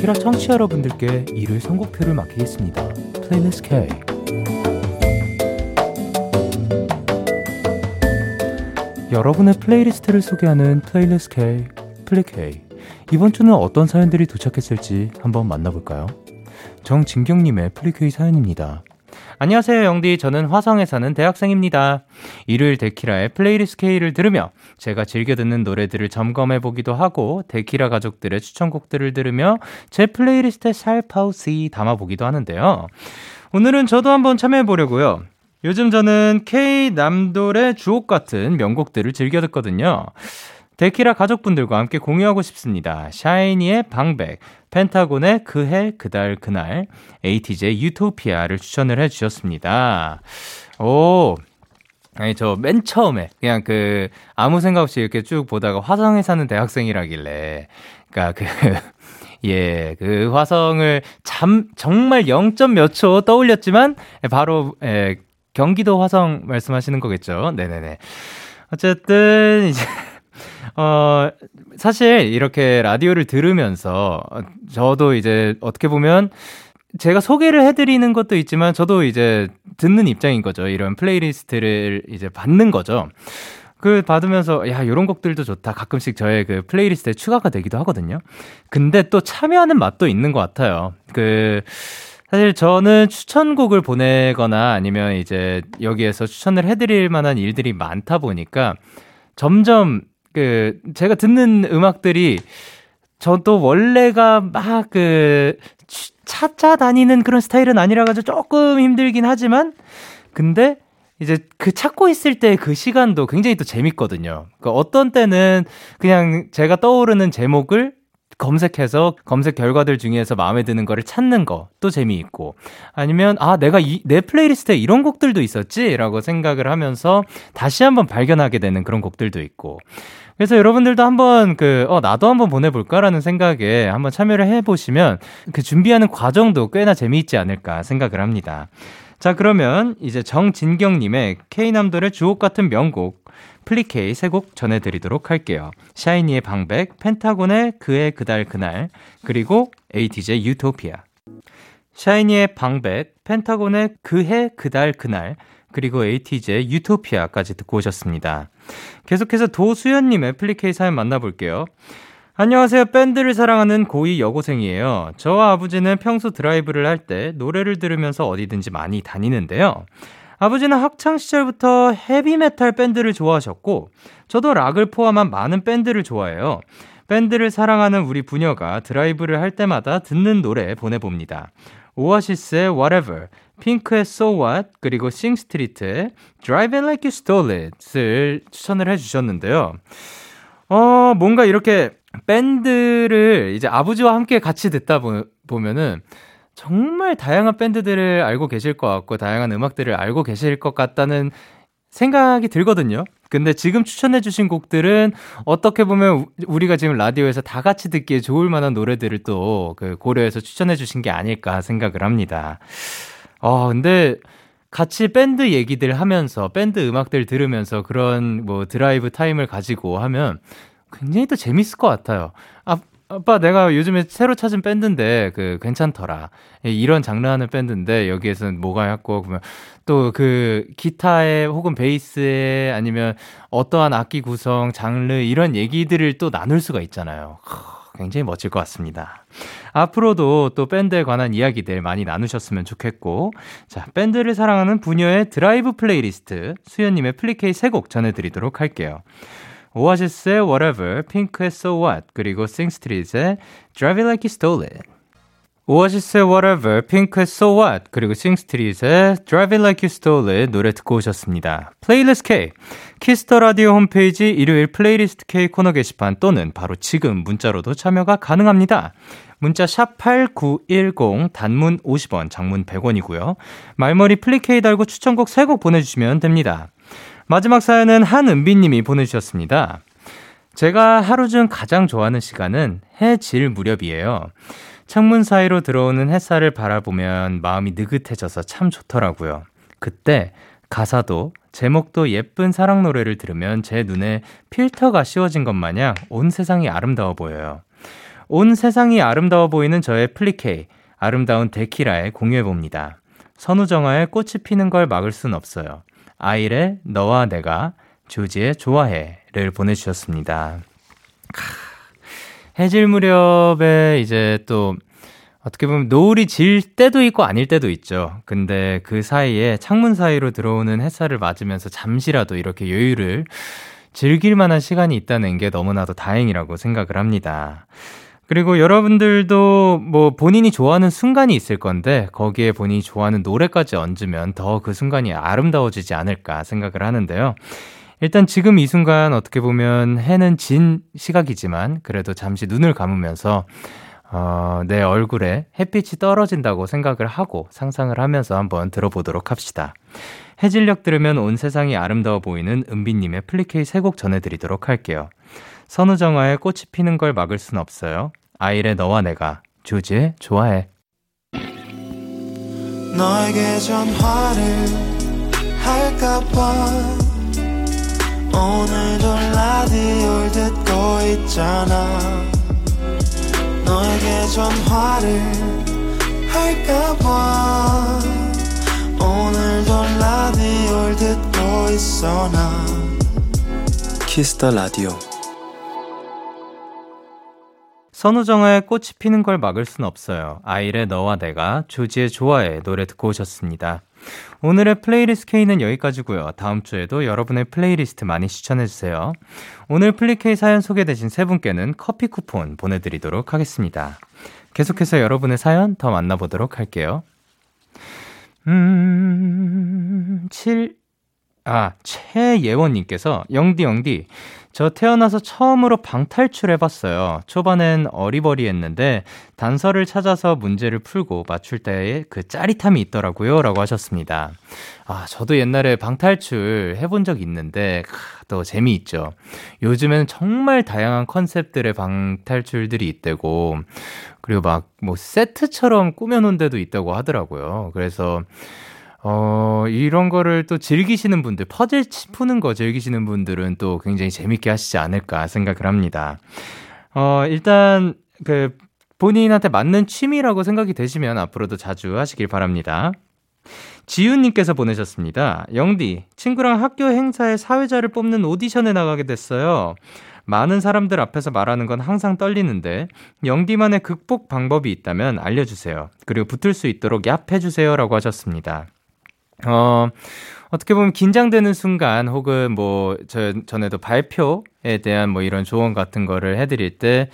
키라 청취자 여러분들께 일요일 선곡표를 맡기겠습니다. 플레이리스트 K 여러분의 플레이리스트를 소개하는 플레이리스트 K, 플리 K 이번 주는 어떤 사연들이 도착했을지 한번 만나볼까요? 정진경님의 플리 K 사연입니다. 안녕하세요 영디, 저는 화성에 사는 대학생입니다. 일요일 데키라의 플레이리스트 K를 들으며 제가 즐겨 듣는 노래들을 점검해보기도 하고 데키라 가족들의 추천곡들을 들으며 제 플레이리스트에 살파우시 담아보기도 하는데요. 오늘은 저도 한번 참여해보려고요. 요즘 저는 K남돌의 주옥같은 명곡들을 즐겨 듣거든요. 데키라 가족분들과 함께 공유하고 싶습니다. 샤이니의 방백, 펜타곤의 그해 그달 그날, 에이티즈의 유토피아를 추천을 해주셨습니다. 오, 아니 저 맨 처음에 그냥 그 아무 생각 없이 이렇게 쭉 보다가 화성에 사는 대학생이라길래, 그러니까 그 예, 그 화성을 참 정말 영 점 몇 초 떠올렸지만 바로 예, 경기도 화성 말씀하시는 거겠죠. 네네네. 어쨌든 이제 어 사실 이렇게 라디오를 들으면서 저도 이제 어떻게 보면 제가 소개를 해드리는 것도 있지만 저도 이제 듣는 입장인 거죠. 이런 플레이리스트를 이제 받는 거죠. 그 받으면서 야 이런 곡들도 좋다. 가끔씩 저의 그 플레이리스트에 추가가 되기도 하거든요. 근데 또 참여하는 맛도 있는 것 같아요. 그 사실 저는 추천곡을 보내거나 아니면 이제 여기에서 추천을 해드릴 만한 일들이 많다 보니까 점점 그 제가 듣는 음악들이 저도 원래가 막 그 찾아 다니는 그런 스타일은 아니라서 조금 힘들긴 하지만 근데 이제 그 찾고 있을 때 그 시간도 굉장히 또 재밌거든요. 그러니까 어떤 때는 그냥 제가 떠오르는 제목을 검색해서 검색 결과들 중에서 마음에 드는 거를 찾는 것도 재미있고 아니면 아 내가 이, 내 플레이리스트에 이런 곡들도 있었지 라고 생각을 하면서 다시 한번 발견하게 되는 그런 곡들도 있고 그래서 여러분들도 한번 그 어, 나도 한번 보내볼까라는 생각에 한번 참여를 해보시면 그 준비하는 과정도 꽤나 재미있지 않을까 생각을 합니다. 자 그러면 이제 정진경님의 K남돌의 주옥같은 명곡 플리케이 세 곡 전해드리도록 할게요. 샤이니의 방백, 펜타곤의 그해 그달 그날, 그리고 에이티즈의 유토피아. 샤이니의 방백, 펜타곤의 그해 그달 그날, 그리고 에이티즈의 유토피아까지 듣고 오셨습니다. 계속해서 도수연님의 플리케이 사연 만나볼게요. 안녕하세요. 밴드를 사랑하는 고이 여고생이에요. 저와 아버지는 평소 드라이브를 할 때 노래를 들으면서 어디든지 많이 다니는데요. 아버지는 학창시절부터 헤비메탈 밴드를 좋아하셨고 저도 락을 포함한 많은 밴드를 좋아해요. 밴드를 사랑하는 우리 부녀가 드라이브를 할 때마다 듣는 노래 보내봅니다. 오아시스의 Whatever, 핑크의 So What, 그리고 싱스트리트의 Driving Like You Stole It을 추천을 해주셨는데요. 어, 뭔가 이렇게 밴드를 이제 아버지와 함께 같이 듣다 보, 보면은 정말 다양한 밴드들을 알고 계실 것 같고 다양한 음악들을 알고 계실 것 같다는 생각이 들거든요. 근데 지금 추천해주신 곡들은 어떻게 보면 우리가 지금 라디오에서 다 같이 듣기에 좋을 만한 노래들을 또 그 고려해서 추천해주신 게 아닐까 생각을 합니다. 어, 근데 같이 밴드 얘기들 하면서 밴드 음악들 들으면서 그런 뭐 드라이브 타임을 가지고 하면 굉장히 또 재밌을 것 같아요. 아, 아빠 내가 요즘에 새로 찾은 밴드인데 그 괜찮더라. 이런 장르 하는 밴드인데 여기에서는 뭐가 했고 그러면 또 그 기타에 혹은 베이스에 아니면 어떠한 악기 구성, 장르 이런 얘기들을 또 나눌 수가 있잖아요. 굉장히 멋질 것 같습니다. 앞으로도 또 밴드에 관한 이야기들 많이 나누셨으면 좋겠고 자 밴드를 사랑하는 부녀의 드라이브 플레이리스트 수연님의 플리케이 세 곡 전해드리도록 할게요. 오아시스의 Whatever, 핑크의 So What, 그리고 싱스트리트의 Drive It Like You Stole It. 오아시스의 Whatever, 핑크의 So What, 그리고 싱스트리트의 Drive It Like You Stole It 노래 듣고 오셨습니다. 플레이리스트 K, 키스 더 라디오 홈페이지 일요일 플레이리스트 K 코너 게시판 또는 바로 지금 문자로도 참여가 가능합니다. 문자 샵 팔구일공, 단문 오십 원, 장문 백 원이고요. 말머리 플리케이 달고 추천곡 세 곡 보내주시면 됩니다. 마지막 사연은 한은비님이 보내주셨습니다. 제가 하루 중 가장 좋아하는 시간은 해 질 무렵이에요. 창문 사이로 들어오는 햇살을 바라보면 마음이 느긋해져서 참 좋더라고요. 그때 가사도 제목도 예쁜 사랑 노래를 들으면 제 눈에 필터가 씌워진 것 마냥 온 세상이 아름다워 보여요. 온 세상이 아름다워 보이는 저의 플리케이, 아름다운 데키라에 공유해봅니다. 선우정아의 꽃이 피는 걸 막을 순 없어요. 아일의 너와 내가, 조지의 좋아해를 보내주셨습니다. 해질 무렵에 이제 또 어떻게 보면 노을이 질 때도 있고 아닐 때도 있죠. 근데 그 사이에 창문 사이로 들어오는 햇살을 맞으면서 잠시라도 이렇게 여유를 즐길 만한 시간이 있다는 게 너무나도 다행이라고 생각을 합니다. 그리고 여러분들도 뭐 본인이 좋아하는 순간이 있을 건데 거기에 본인이 좋아하는 노래까지 얹으면 더 그 순간이 아름다워지지 않을까 생각을 하는데요. 일단 지금 이 순간 어떻게 보면 해는 진 시각이지만 그래도 잠시 눈을 감으면서 어, 내 얼굴에 햇빛이 떨어진다고 생각을 하고 상상을 하면서 한번 들어보도록 합시다. 해질녘 들으면 온 세상이 아름다워 보이는 은비님의 플리케이 세 곡 전해드리도록 할게요. 선우정아의 꽃이 피는 걸 막을 순 없어요. 아이레 너와 내가, 주지의 좋아해. 너에게 전화를 할까봐 오늘도 라디오를 듣고 있잖아. 너에게 전화를 할까봐 오늘도 라디오를 듣고 있어 나. Kiss the Radio. 선우정아의 꽃이 피는 걸 막을 순 없어요. 아이레 너와 내가, 조지의 좋아해 노래 듣고 오셨습니다. 오늘의 플레이리스트 K는 여기까지고요. 다음 주에도 여러분의 플레이리스트 많이 추천해주세요. 오늘 플리케이 사연 소개되신 세 분께는 커피 쿠폰 보내드리도록 하겠습니다. 계속해서 여러분의 사연 더 만나보도록 할게요. 음... 칠... 아, 최예원님께서 영디 영디 저 태어나서 처음으로 방탈출해봤어요. 초반엔 어리버리했는데 단서를 찾아서 문제를 풀고 맞출 때의 그 짜릿함이 있더라고요 라고 하셨습니다. 아, 저도 옛날에 방탈출 해본 적 있는데 아, 또 재미있죠. 요즘에는 정말 다양한 컨셉들의 방탈출들이 있대고 그리고 막 뭐 세트처럼 꾸며놓은 데도 있다고 하더라고요. 그래서 어, 이런 거를 또 즐기시는 분들, 퍼즐 푸는 거 즐기시는 분들은 또 굉장히 재밌게 하시지 않을까 생각을 합니다. 어, 일단, 그, 본인한테 맞는 취미라고 생각이 되시면 앞으로도 자주 하시길 바랍니다. 지윤님께서 보내셨습니다. 영디, 친구랑 학교 행사에 사회자를 뽑는 오디션에 나가게 됐어요. 많은 사람들 앞에서 말하는 건 항상 떨리는데 영디만의 극복 방법이 있다면 알려주세요. 그리고 붙을 수 있도록 얍 해주세요 라고 하셨습니다. 어, 어떻게 보면 긴장되는 순간 혹은 뭐, 저, 전에도 발표에 대한 뭐 이런 조언 같은 거를 해드릴 때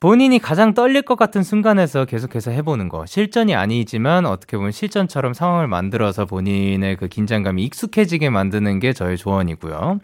본인이 가장 떨릴 것 같은 순간에서 계속해서 해보는 거. 실전이 아니지만 어떻게 보면 실전처럼 상황을 만들어서 본인의 그 긴장감이 익숙해지게 만드는 게 저의 조언이고요.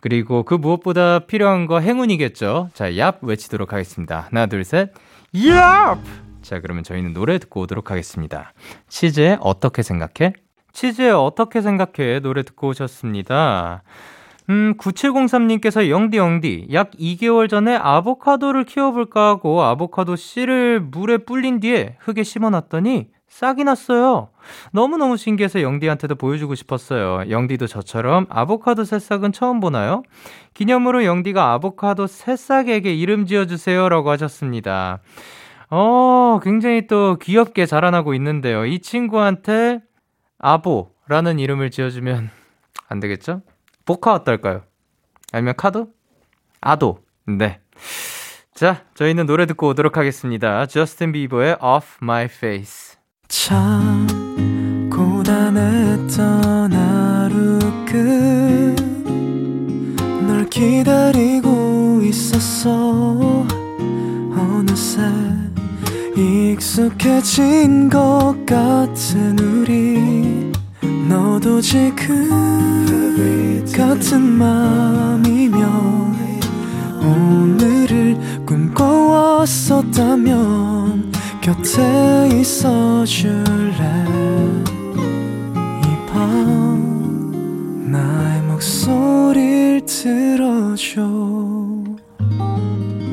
그리고 그 무엇보다 필요한 거 행운이겠죠. 자, 얍 외치도록 하겠습니다. 하나, 둘, 셋. 얍! 자, 그러면 저희는 노래 듣고 오도록 하겠습니다. 치즈의 어떻게 생각해? 치즈의 어떻게 생각해? 노래 듣고 오셨습니다. 음, 구칠공삼님께서 영디 영디 약 이 개월 전에 아보카도를 키워볼까 하고 아보카도 씨를 물에 불린 뒤에 흙에 심어놨더니 싹이 났어요. 너무너무 신기해서 영디한테도 보여주고 싶었어요. 영디도 저처럼 아보카도 새싹은 처음 보나요? 기념으로 영디가 아보카도 새싹에게 이름 지어주세요 라고 하셨습니다. 어, 굉장히 또 귀엽게 자라나고 있는데요. 이 친구한테 아보라는 이름을 지어주면 안 되겠죠? 보카 어떨까요? 아니면 카도? 아도. 네. 자, 저희는 노래 듣고 오도록 하겠습니다. 저스틴 비버의 Off My Face. 참 고단했던 하루 끝 널 기다리고 있었어. 어느새 익숙해진 것 같은 우리 너도 지금 같은 맘이며 오늘을 꿈꿔왔었다면 곁에 있어줄래. 이 밤 나의 목소리를 들어줘.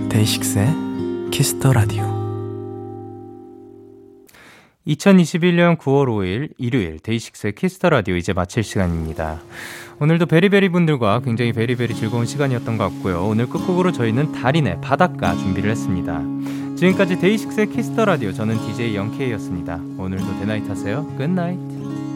데이식스의 키스 더 라디오. 이천이십일년 구월 오일 일요일 데이식스의 키스더라디오 이제 마칠 시간입니다. 오늘도 베리베리 분들과 굉장히 베리베리 즐거운 시간이었던 것 같고요. 오늘 끝곡으로 저희는 달인의 바닷가 준비를 했습니다. 지금까지 데이식스의 키스더라디오 저는 디제이 영케이였습니다. 오늘도 대나잇 하세요. 굿나잇.